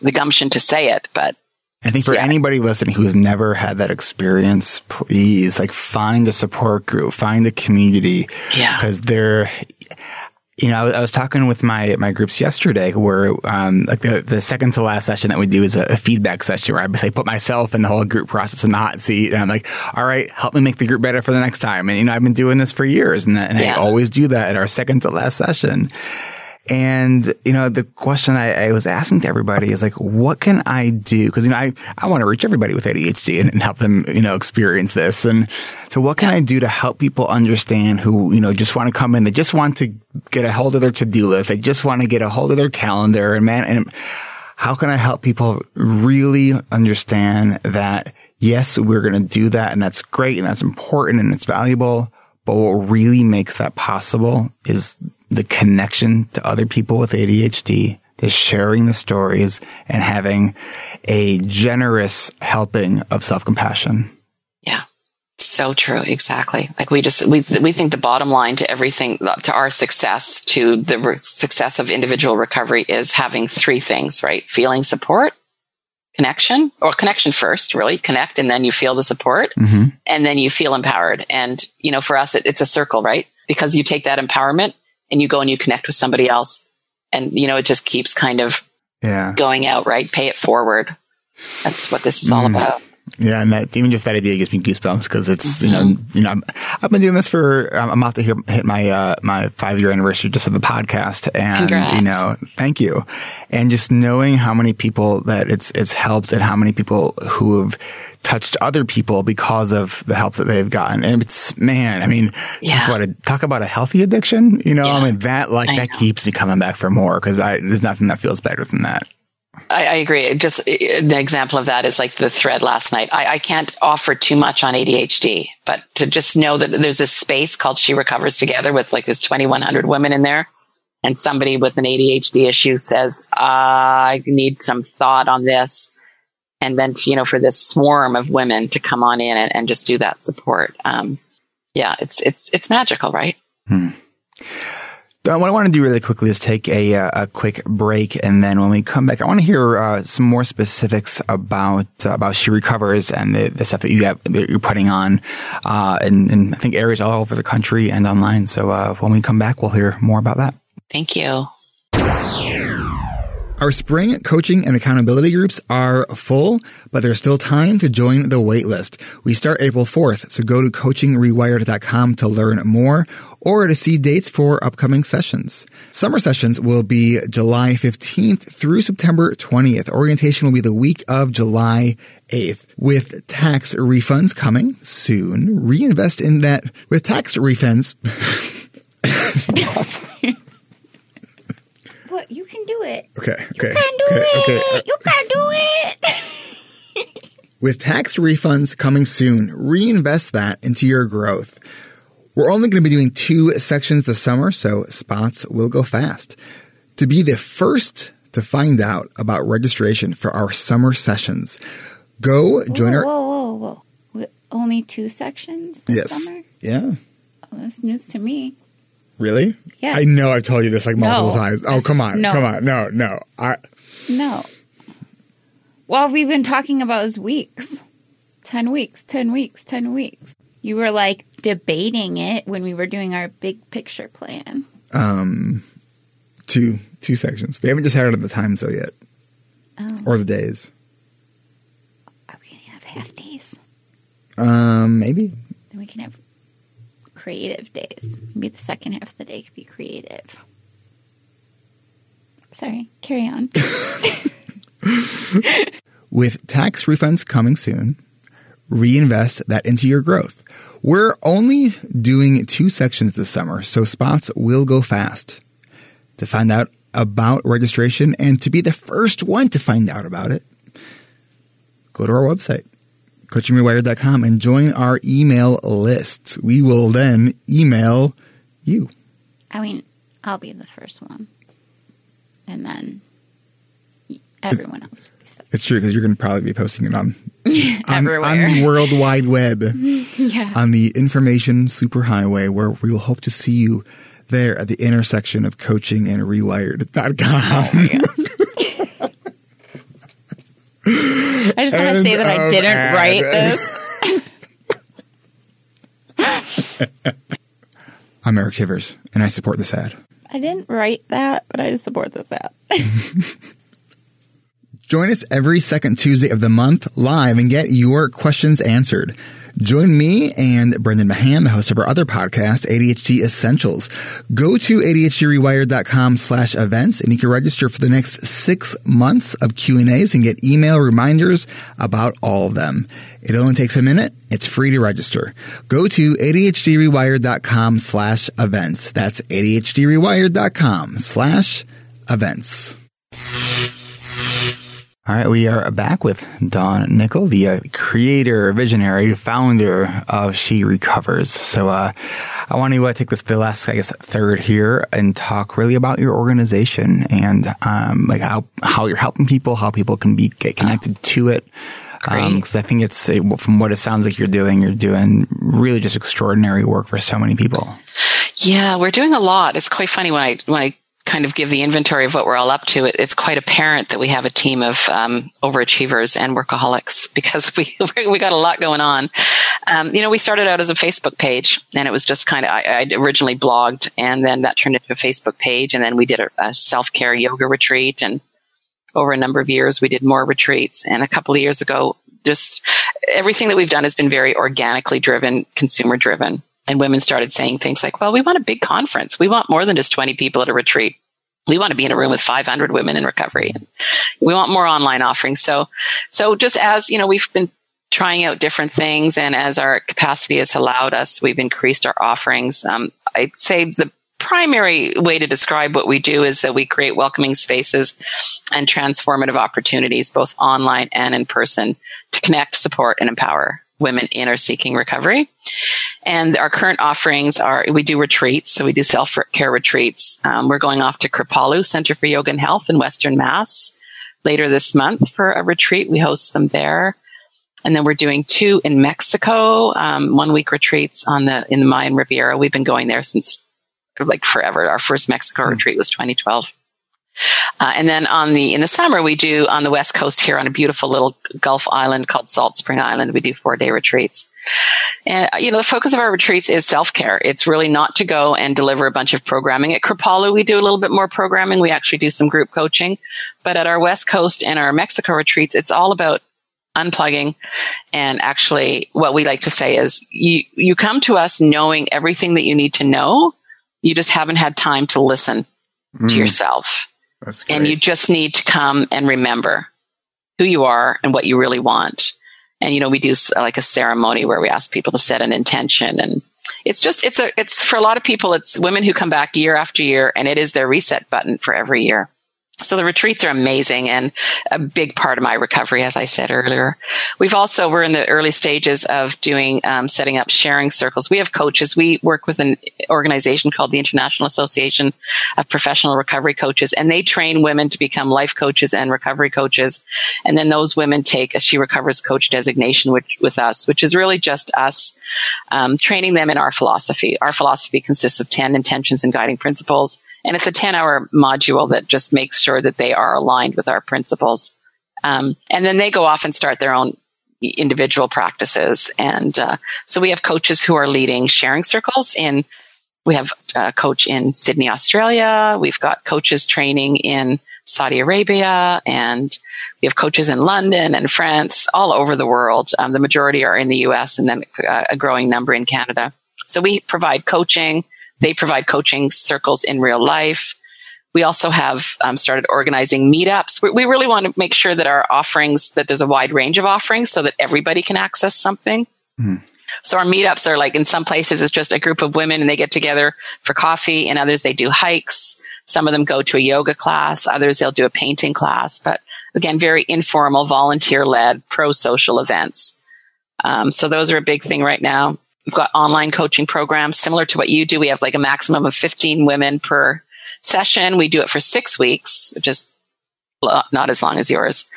the gumption to say it. But I think for yeah. anybody listening who has never had that experience, please like find a support group, find a community. Yeah. Because they're, you know, I was talking with my, my groups yesterday where, um, like the, the second to last session that we do is a, a feedback session where I basically put myself in the whole group process in the hot seat. And I'm like, all right, help me make the group better for the next time. And, you know, I've been doing this for years and, that, and yeah. I always do that at our second to last session. And, you know, the question I, I was asking to everybody is like, what can I do? Because, you know, I, I want to reach everybody with A D H D and, and help them, you know, experience this. And so what can I do to help people understand who, you know, just want to come in? They just want to get a hold of their to-do list. They just want to get a hold of their calendar. And man, and how can I help people really understand that, yes, we're going to do that. And that's great. And that's important. And it's valuable. But what really makes that possible is the connection to other people with A D H D, the sharing the stories, and having a generous helping of self-compassion. Yeah, so true. Exactly. Like we just, we we think the bottom line to everything, to our success, to the re- success of individual recovery is having three things, right? Feeling support, connection, or connection first, really connect. And then you feel the support mm-hmm. and then you feel empowered. And, you know, for us, it, it's a circle, right? Because you take that empowerment and you go and you connect with somebody else and, you know, it just keeps kind of yeah. going out, right? Pay it forward. That's what this is all mm. about. Yeah. And that, even just that idea gives me goosebumps because it's, mm-hmm. you know, you know, I'm, I've been doing this for, I'm, I'm about to hit my, uh, my five year anniversary just of the podcast and, Congrats. You know, thank you. And just knowing how many people that it's, it's helped and how many people who have touched other people because of the help that they've gotten. And it's, man, I mean, yeah. what a, talk about a healthy addiction, you know, yeah. I mean, that like, I that know. Keeps me coming back for more because I, there's nothing that feels better than that. I, I agree. Just an example of that is like the thread last night. I, I can't offer too much on A D H D, but to just know that there's this space called She Recovers together with like there's twenty-one hundred women in there. And somebody with an A D H D issue says, uh, I need some thought on this. And then, to, you know, for this swarm of women to come on in and, and just do that support. Um, yeah, it's, it's, it's magical, right? Hmm. What I want to do really quickly is take a a quick break, and then when we come back, I want to hear uh, some more specifics about uh, about She Recovers and the, the stuff that you have that you're putting on, uh, and, and I think areas all over the country and online. So uh, when we come back, we'll hear more about that. Thank you. Our spring coaching and accountability groups are full, but there's still time to join the wait list. We start April fourth, so go to coaching rewired dot com to learn more or to see dates for upcoming sessions. Summer sessions will be July fifteenth through September twentieth. Orientation will be the week of July eighth. With tax refunds coming soon, reinvest in that. With tax refunds... What? You can do it. Okay. Okay. You can do okay, it. Okay, uh, you can do it. With tax refunds coming soon, reinvest that into your growth. We're only going to be doing two sections this summer, so spots will go fast. To be the first to find out about registration for our summer sessions. Go join whoa, our... Whoa, whoa, whoa. Only two sections this yes. summer? Yeah. Oh, that's news to me. Really? Yeah. I know I've told you this like multiple no. times. Oh, come on. No. Come on. No, no. I... No. Well, we've been talking about is weeks. Ten weeks, ten weeks, ten weeks. You were like debating it when we were doing our big picture plan. Um, two two sections. We haven't decided on the times though yet, um, or the days. Are we gonna have half days? Um, maybe. Then we can have creative days. Maybe the second half of the day could be creative. Sorry, carry on. With tax refunds coming soon, reinvest that into your growth. We're only doing two sections this summer, so spots will go fast. To find out about registration and to be the first one to find out about it, go to our website, coaching rewired dot com, and join our email list. We will then email you. I mean, I'll be the first one. And then everyone else. It's true because you're going to probably be posting it on, on, on the World Wide Web, yeah. on the information superhighway, where we will hope to see you there at the intersection of coaching and rewired dot com. Oh, I just want to say that I didn't ad. write this. I'm Eric Tivers, and I support this ad. I didn't write that, but I support this ad. Join us every second Tuesday of the month live and get your questions answered. Join me and Brendan Mahan, the host of our other podcast, A D H D Essentials. Go to A D H D rewired dot com slash events and you can register for the next six months of Q and A's and get email reminders about all of them. It only takes a minute. It's free to register. Go to A D H D rewired dot com slash events. That's A D H D rewired dot com slash events. All right, we are back with Dawn Nickel, the uh, creator, visionary, founder of She Recovers. So uh, I want to uh, take this the last, I guess, third here and talk really about your organization and um, like how, how you're helping people, how people can be get connected to it. Because um, I think it's, it, from what it sounds like you're doing, you're doing really just extraordinary work for so many people. Yeah, we're doing a lot. It's quite funny when I when I. kind of give the inventory of what we're all up to, it, it's quite apparent that we have a team of um, overachievers and workaholics because we we got a lot going on. Um, you know, we started out as a Facebook page, and it was just kind of I, I originally blogged, and then that turned into a Facebook page, and then we did a, a self-care yoga retreat, and over a number of years we did more retreats, and a couple of years ago, just everything that we've done has been very organically driven, consumer driven. And women started saying things like, well, we want a big conference. We want more than just twenty people at a retreat. We want to be in a room with five hundred women in recovery. We want more online offerings. So, so just as, you know, we've been trying out different things, and as our capacity has allowed us, we've increased our offerings. Um, I'd say the primary way to describe what we do is that we create welcoming spaces and transformative opportunities, both online and in person, to connect, support, and empower women in or seeking recovery. And our current offerings are, we do retreats, so we do self-care retreats. Um, we're going off to Kripalu, Center for Yoga and Health in Western Mass, later this month for a retreat. We host them there. And then we're doing two in Mexico, um, one-week retreats on the in the Mayan Riviera. We've been going there since, like, forever. Our first Mexico retreat was twenty twelve. Uh, and then on the in the summer, we do on the West Coast here on a beautiful little Gulf island called Salt Spring Island. We do four-day retreats. And, you know, the focus of our retreats is self-care. It's really not to go and deliver a bunch of programming. At Kripalu, we do a little bit more programming. We actually do some group coaching. But at our West Coast and our Mexico retreats, it's all about unplugging. And actually, what we like to say is you, you come to us knowing everything that you need to know. You just haven't had time to listen mm. to yourself. That's great. And you just need to come and remember who you are and what you really want. And, you know, we do like a ceremony where we ask people to set an intention. And it's just, it's a, it's for a lot of people, it's women who come back year after year, and it is their reset button for every year. So the retreats are amazing and a big part of my recovery, as I said earlier. We've also, we're in the early stages of doing, um, setting up sharing circles. We have coaches. We work with an organization called the International Association of Professional Recovery Coaches, and they train women to become life coaches and recovery coaches. And then those women take a She Recovers coach designation with, with us, which is really just us um, training them in our philosophy. Our philosophy consists of ten intentions and guiding principles. And it's a ten-hour module that just makes sure that they are aligned with our principles. Um, and then they go off and start their own individual practices. And uh, so we have coaches who are leading sharing circles. In, we have a coach in Sydney, Australia. We've got coaches training in Saudi Arabia. And we have coaches in London and France, all over the world. Um, the majority are in the U S and then a growing number in Canada. So we provide coaching. They provide coaching circles in real life. We also have um, started organizing meetups. We, we really want to make sure that our offerings, that there's a wide range of offerings so that everybody can access something. Mm. So our meetups are like, in some places, it's just a group of women and they get together for coffee. In others, they do hikes. Some of them go to a yoga class. Others, they'll do a painting class. But again, very informal, volunteer-led, pro-social events. Um, so those are a big thing right now. We've got online coaching programs similar to what you do. We have like a maximum of fifteen women per session. We do it for six weeks, which is not as long as yours.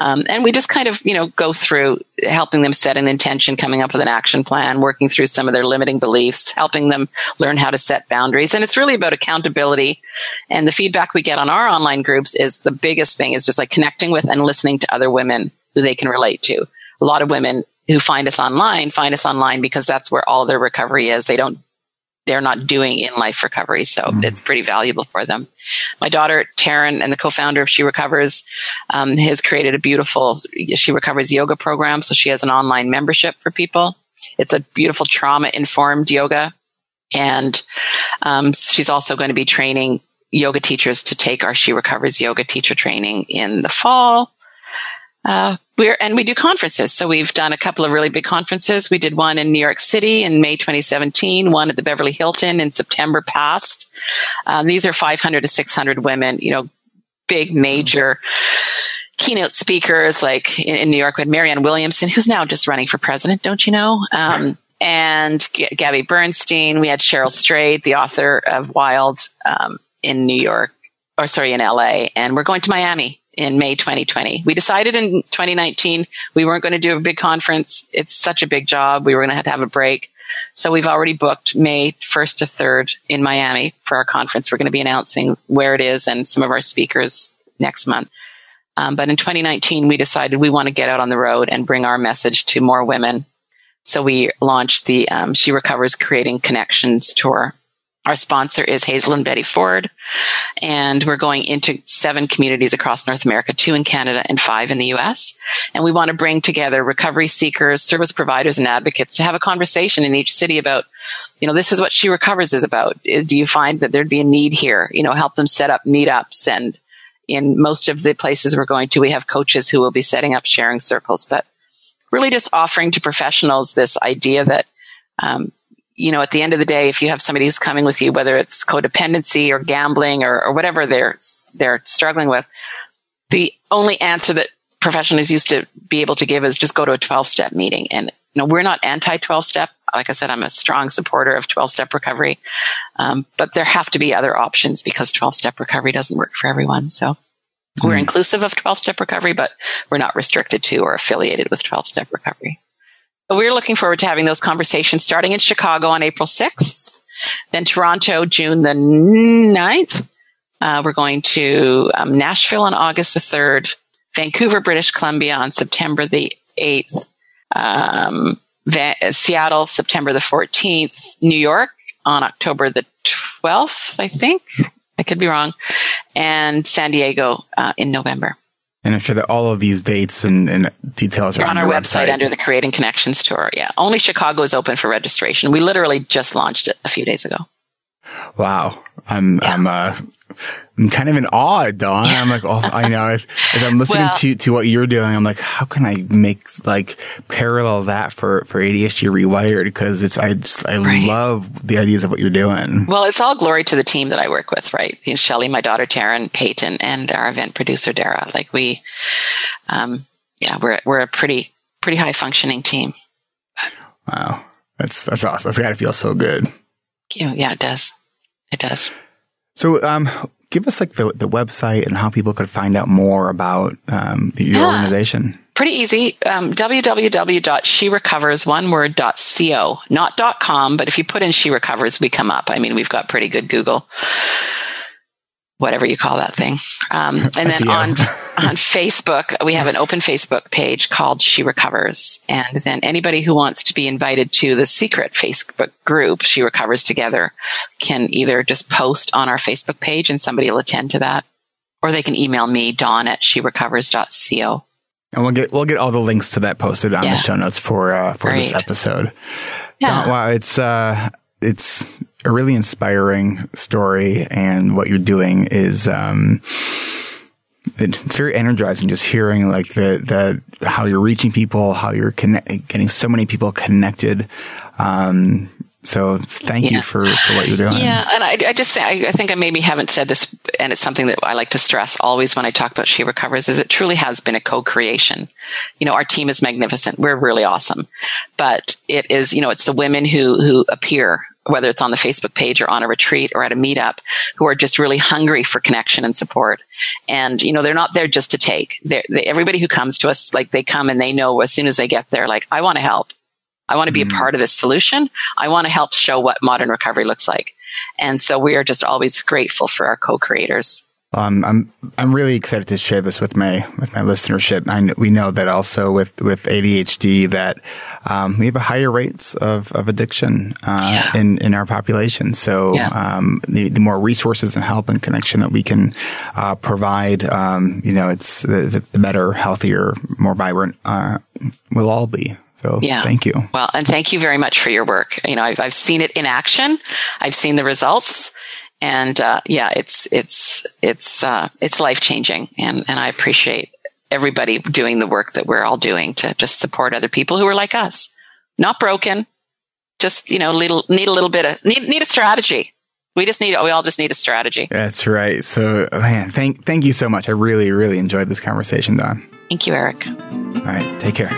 Um, and we just kind of, you know, go through helping them set an intention, coming up with an action plan, working through some of their limiting beliefs, helping them learn how to set boundaries. And it's really about accountability. And the feedback we get on our online groups is the biggest thing is just like connecting with and listening to other women who they can relate to. A lot of women who find us online, find us online because that's where all their recovery is. They don't, they're not doing in-life recovery. So mm-hmm. it's pretty valuable for them. My daughter, Taryn, and the co-founder of She Recovers, um, has created a beautiful She Recovers yoga program. So she has an online membership for people. It's a beautiful trauma-informed yoga. And um, she's also going to be training yoga teachers to take our She Recovers yoga teacher training in the fall. Uh, we're, and we do conferences. So we've done a couple of really big conferences. We did one in New York City in May twenty seventeen, one at the Beverly Hilton in September past. Um, these are five hundred to six hundred women, you know, big, major keynote speakers. Like in, in New York, we had Marianne Williamson, who's now just running for president, don't you know? Um, and G- Gabby Bernstein. We had Cheryl Strayed, the author of Wild, um, in New York, or sorry, in L A. And we're going to Miami in May twenty twenty. We decided in twenty nineteen we weren't going to do a big conference. It's such a big job. We were going to have to have a break. So we've already booked May first to third in Miami for our conference. We're going to be announcing where it is and some of our speakers next month. Um, but in twenty nineteen, we decided we want to get out on the road and bring our message to more women. So we launched the um, She Recovers Creating Connections tour. Our sponsor is Hazel and Betty Ford, and we're going into seven communities across North America, two in Canada and five in the U S. And we want to bring together recovery seekers, service providers, and advocates to have a conversation in each city about, you know, this is what She Recovers is about. Do you find that there'd be a need here? You know, help them set up meetups. And in most of the places we're going to, we have coaches who will be setting up sharing circles, but really just offering to professionals this idea that, um, you know, at the end of the day, if you have somebody who's coming with you, whether it's codependency or gambling or, or whatever they're they're struggling with, the only answer that professionals used to be able to give is just go to a twelve-step meeting. And you know, we're not anti-twelve-step. Like I said, I'm a strong supporter of twelve-step recovery. Um, but there have to be other options because twelve-step recovery doesn't work for everyone. So mm-hmm. we're inclusive of twelve-step recovery, but we're not restricted to or affiliated with twelve-step recovery. We're looking forward to having those conversations starting in Chicago on April sixth, then Toronto, June the ninth. Uh, we're going to um, Nashville on August the third, Vancouver, British Columbia on September the eighth, um, Va- Seattle, September the fourteenth, New York on October the twelfth, I think. I could be wrong. And San Diego uh, in November. And I'm sure that all of these dates and, and details are on, on our website. website under the Creating Connections tour. Yeah. Only Chicago is open for registration. We literally just launched it a few days ago. Wow. I'm, yeah. I'm, uh, I'm kind of in awe, Dawn. I'm like, oh, I know. As, as I'm listening well, to, to what you're doing, I'm like, how can I make like parallel that for, for A D H D Rewired? Because it's, I just, I right. love the ideas of what you're doing. Well, it's all glory to the team that I work with, right? You know, Shelley, my daughter, Taryn, Peyton, and our event producer, Dara. Like we, um, yeah, we're, we're a pretty, pretty high functioning team. Wow. That's, that's awesome. That's gotta feel so good. Thank you. Yeah, it does. It does. So, um, give us like the the website and how people could find out more about um, your yeah, organization. Pretty easy. Um, w w w dot she recovers one word dot co, not .com, but if you put in She Recovers, we come up. I mean, we've got pretty good Google, whatever you call that thing. Um, and then on on Facebook, we have an open Facebook page called She Recovers. And then anybody who wants to be invited to the secret Facebook group, She Recovers Together, can either just post on our Facebook page and somebody will attend to that, or they can email me, Dawn at she recovers dot co. And we'll get we'll get all the links to that posted on yeah. the show notes for uh, for Great. This episode. Yeah. Dawn, wow, it's uh, it's a really inspiring story, and what you're doing is um, it's very energizing. Just hearing like the the how you're reaching people, how you're connect- getting so many people connected. Um, so thank yeah. you for, for what you're doing. Yeah, and I, I just think, I think I maybe haven't said this, and it's something that I like to stress always when I talk about She Recovers, is it truly has been a co-creation. You know, our team is magnificent. We're really awesome, but it is, you know, it's the women who who appear, whether it's on the Facebook page or on a retreat or at a meetup, who are just really hungry for connection and support. And, you know, they're not there just to take. They, everybody who comes to us, like they come and they know as soon as they get there, like, I want to help. I want to be mm-hmm. a part of this solution. I want to help show what modern recovery looks like. And so we are just always grateful for our co-creators. Um, I'm I'm really excited to share this with my with my listenership. I know, we know that also with, with A D H D that um, we have a higher rates of, of addiction uh, yeah. in, in our population. So yeah. um, the, the more resources and help and connection that we can uh, provide, um, you know, it's the, the better, healthier, more vibrant uh, we'll all be. So yeah. thank you. Well, and thank you very much for your work. You know, I've, I've seen it in action. I've seen the results. And, uh, yeah, it's, it's, it's, uh, it's life changing. And, and I appreciate everybody doing the work that we're all doing to just support other people who are like us, not broken, just, you know, little, need a little bit of, need, need a strategy. We just need, we all just need a strategy. That's right. So, man, thank, thank you so much. I really, really enjoyed this conversation, Dawn. Thank you, Eric. All right. Take care.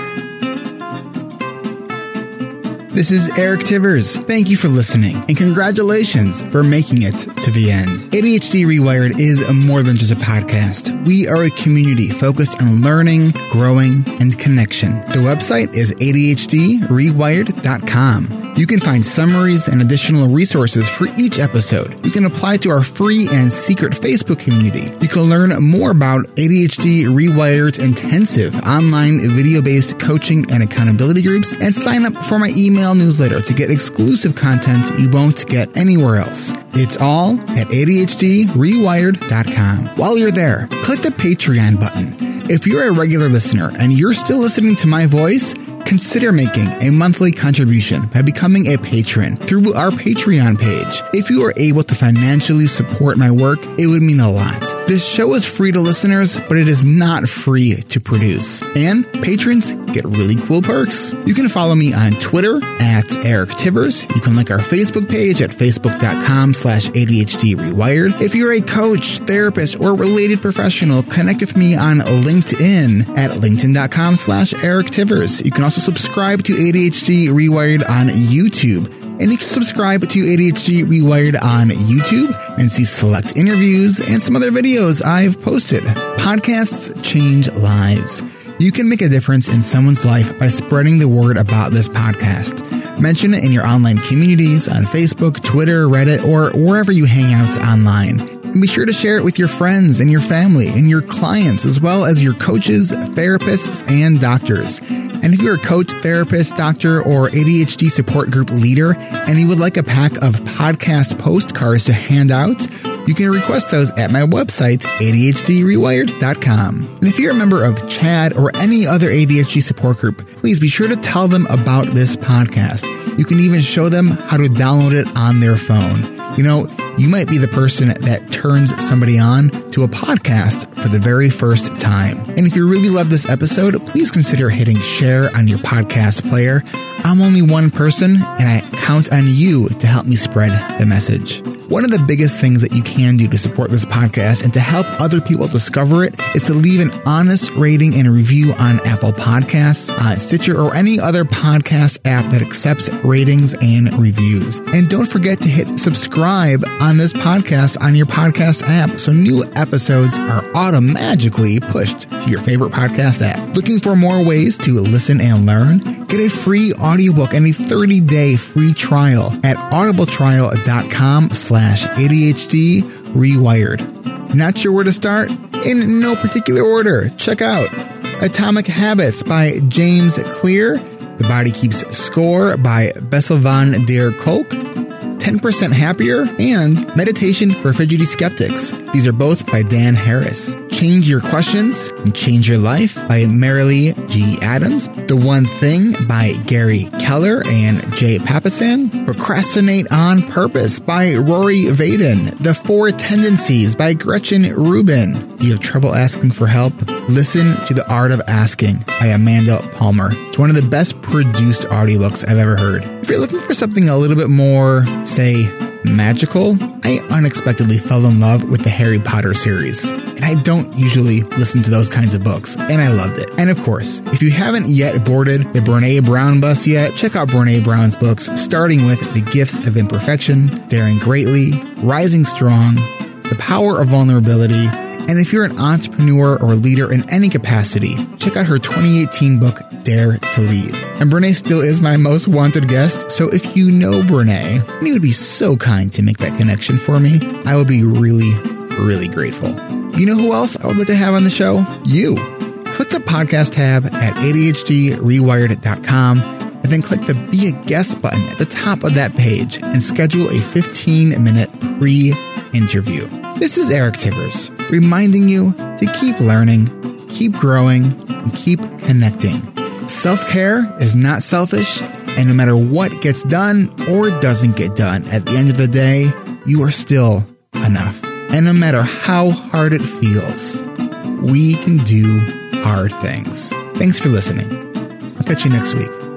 This is Eric Tivers. Thank you for listening, and congratulations for making it to the end. A D H D Rewired is more than just a podcast. We are a community focused on learning, growing, and connection. The website is A D H D rewired dot com. You can find summaries and additional resources for each episode. You can apply to our free and secret Facebook community. You can learn more about A D H D Rewired's intensive online video-based coaching and accountability groups, and sign up for my email newsletter to get exclusive content you won't get anywhere else. It's all at A D H D rewired dot com. While you're there, click the Patreon button. If you're a regular listener and you're still listening to my voice, consider making a monthly contribution by becoming a patron through our Patreon page. If you are able to financially support my work, it would mean a lot. This show is free to listeners, but it is not free to produce. And patrons get really cool perks. You can follow me on Twitter at Eric Tivers. You can like our Facebook page at facebook dot com slash A D H D Rewired. If you're a coach, therapist, or related professional, connect with me on LinkedIn at linkedin dot com slash Eric Tivers. You can also subscribe to A D H D Rewired on YouTube. And you can subscribe to A D H D Rewired on YouTube and see select interviews and some other videos I've posted. Podcasts change lives. You can make a difference in someone's life by spreading the word about this podcast. Mention it in your online communities on Facebook, Twitter, Reddit, or wherever you hang out online. And be sure to share it with your friends and your family and your clients, as well as your coaches, therapists, and doctors. And if you're a coach, therapist, doctor, or A D H D support group leader, and you would like a pack of podcast postcards to hand out, you can request those at my website, A D H D rewired dot com. And if you're a member of C H A D or any other A D H D support group, please be sure to tell them about this podcast. You can even show them how to download it on their phone. You know, You might be the person that turns somebody on to a podcast for the very first time. And if you really love this episode, please consider hitting share on your podcast player. I'm only one person, and I count on you to help me spread the message. One of the biggest things that you can do to support this podcast and to help other people discover it is to leave an honest rating and review on Apple Podcasts, uh, Stitcher, or any other podcast app that accepts ratings and reviews. And don't forget to hit subscribe on this podcast on your podcast app so new episodes are automatically pushed to your favorite podcast app. Looking for more ways to listen and learn? Get a free audiobook and a thirty-day free trial at audibletrial.com slash A D H D Rewired. Not sure where to start? In no particular order. Check out Atomic Habits by James Clear, The Body Keeps Score by Bessel van der Kolk, ten percent Happier, and Meditation for Fidgety Skeptics. These are both by Dan Harris. Change Your Questions and Change Your Life by Marilee G. Adams. The One Thing by Gary Keller and Jay Papasan. Procrastinate on Purpose by Rory Vaden. The Four Tendencies by Gretchen Rubin. Do you have trouble asking for help? Listen to The Art of Asking by Amanda Palmer. It's one of the best produced audiobooks I've ever heard. If you're looking for something a little bit more, say, magical, I unexpectedly fell in love with the Harry Potter series. And I don't usually listen to those kinds of books, and I loved it. And of course, if you haven't yet boarded the Brene Brown bus yet, check out Brene Brown's books, starting with The Gifts of Imperfection, Daring Greatly, Rising Strong, The Power of Vulnerability. And if you're an entrepreneur or leader in any capacity, check out her twenty eighteen book, Dare to Lead. And Brene still is my most wanted guest, so if you know Brene, and you would be so kind to make that connection for me, I would be really, really grateful. You know who else I would like to have on the show? You. Click the podcast tab at A D H D rewired dot com and then click the Be a Guest button at the top of that page and schedule a fifteen-minute pre-interview. This is Eric Tivers, reminding you to keep learning, keep growing, and keep connecting. Self-care is not selfish, and no matter what gets done or doesn't get done, at the end of the day, you are still enough. And no matter how hard it feels, we can do hard things. Thanks for listening. I'll catch you next week.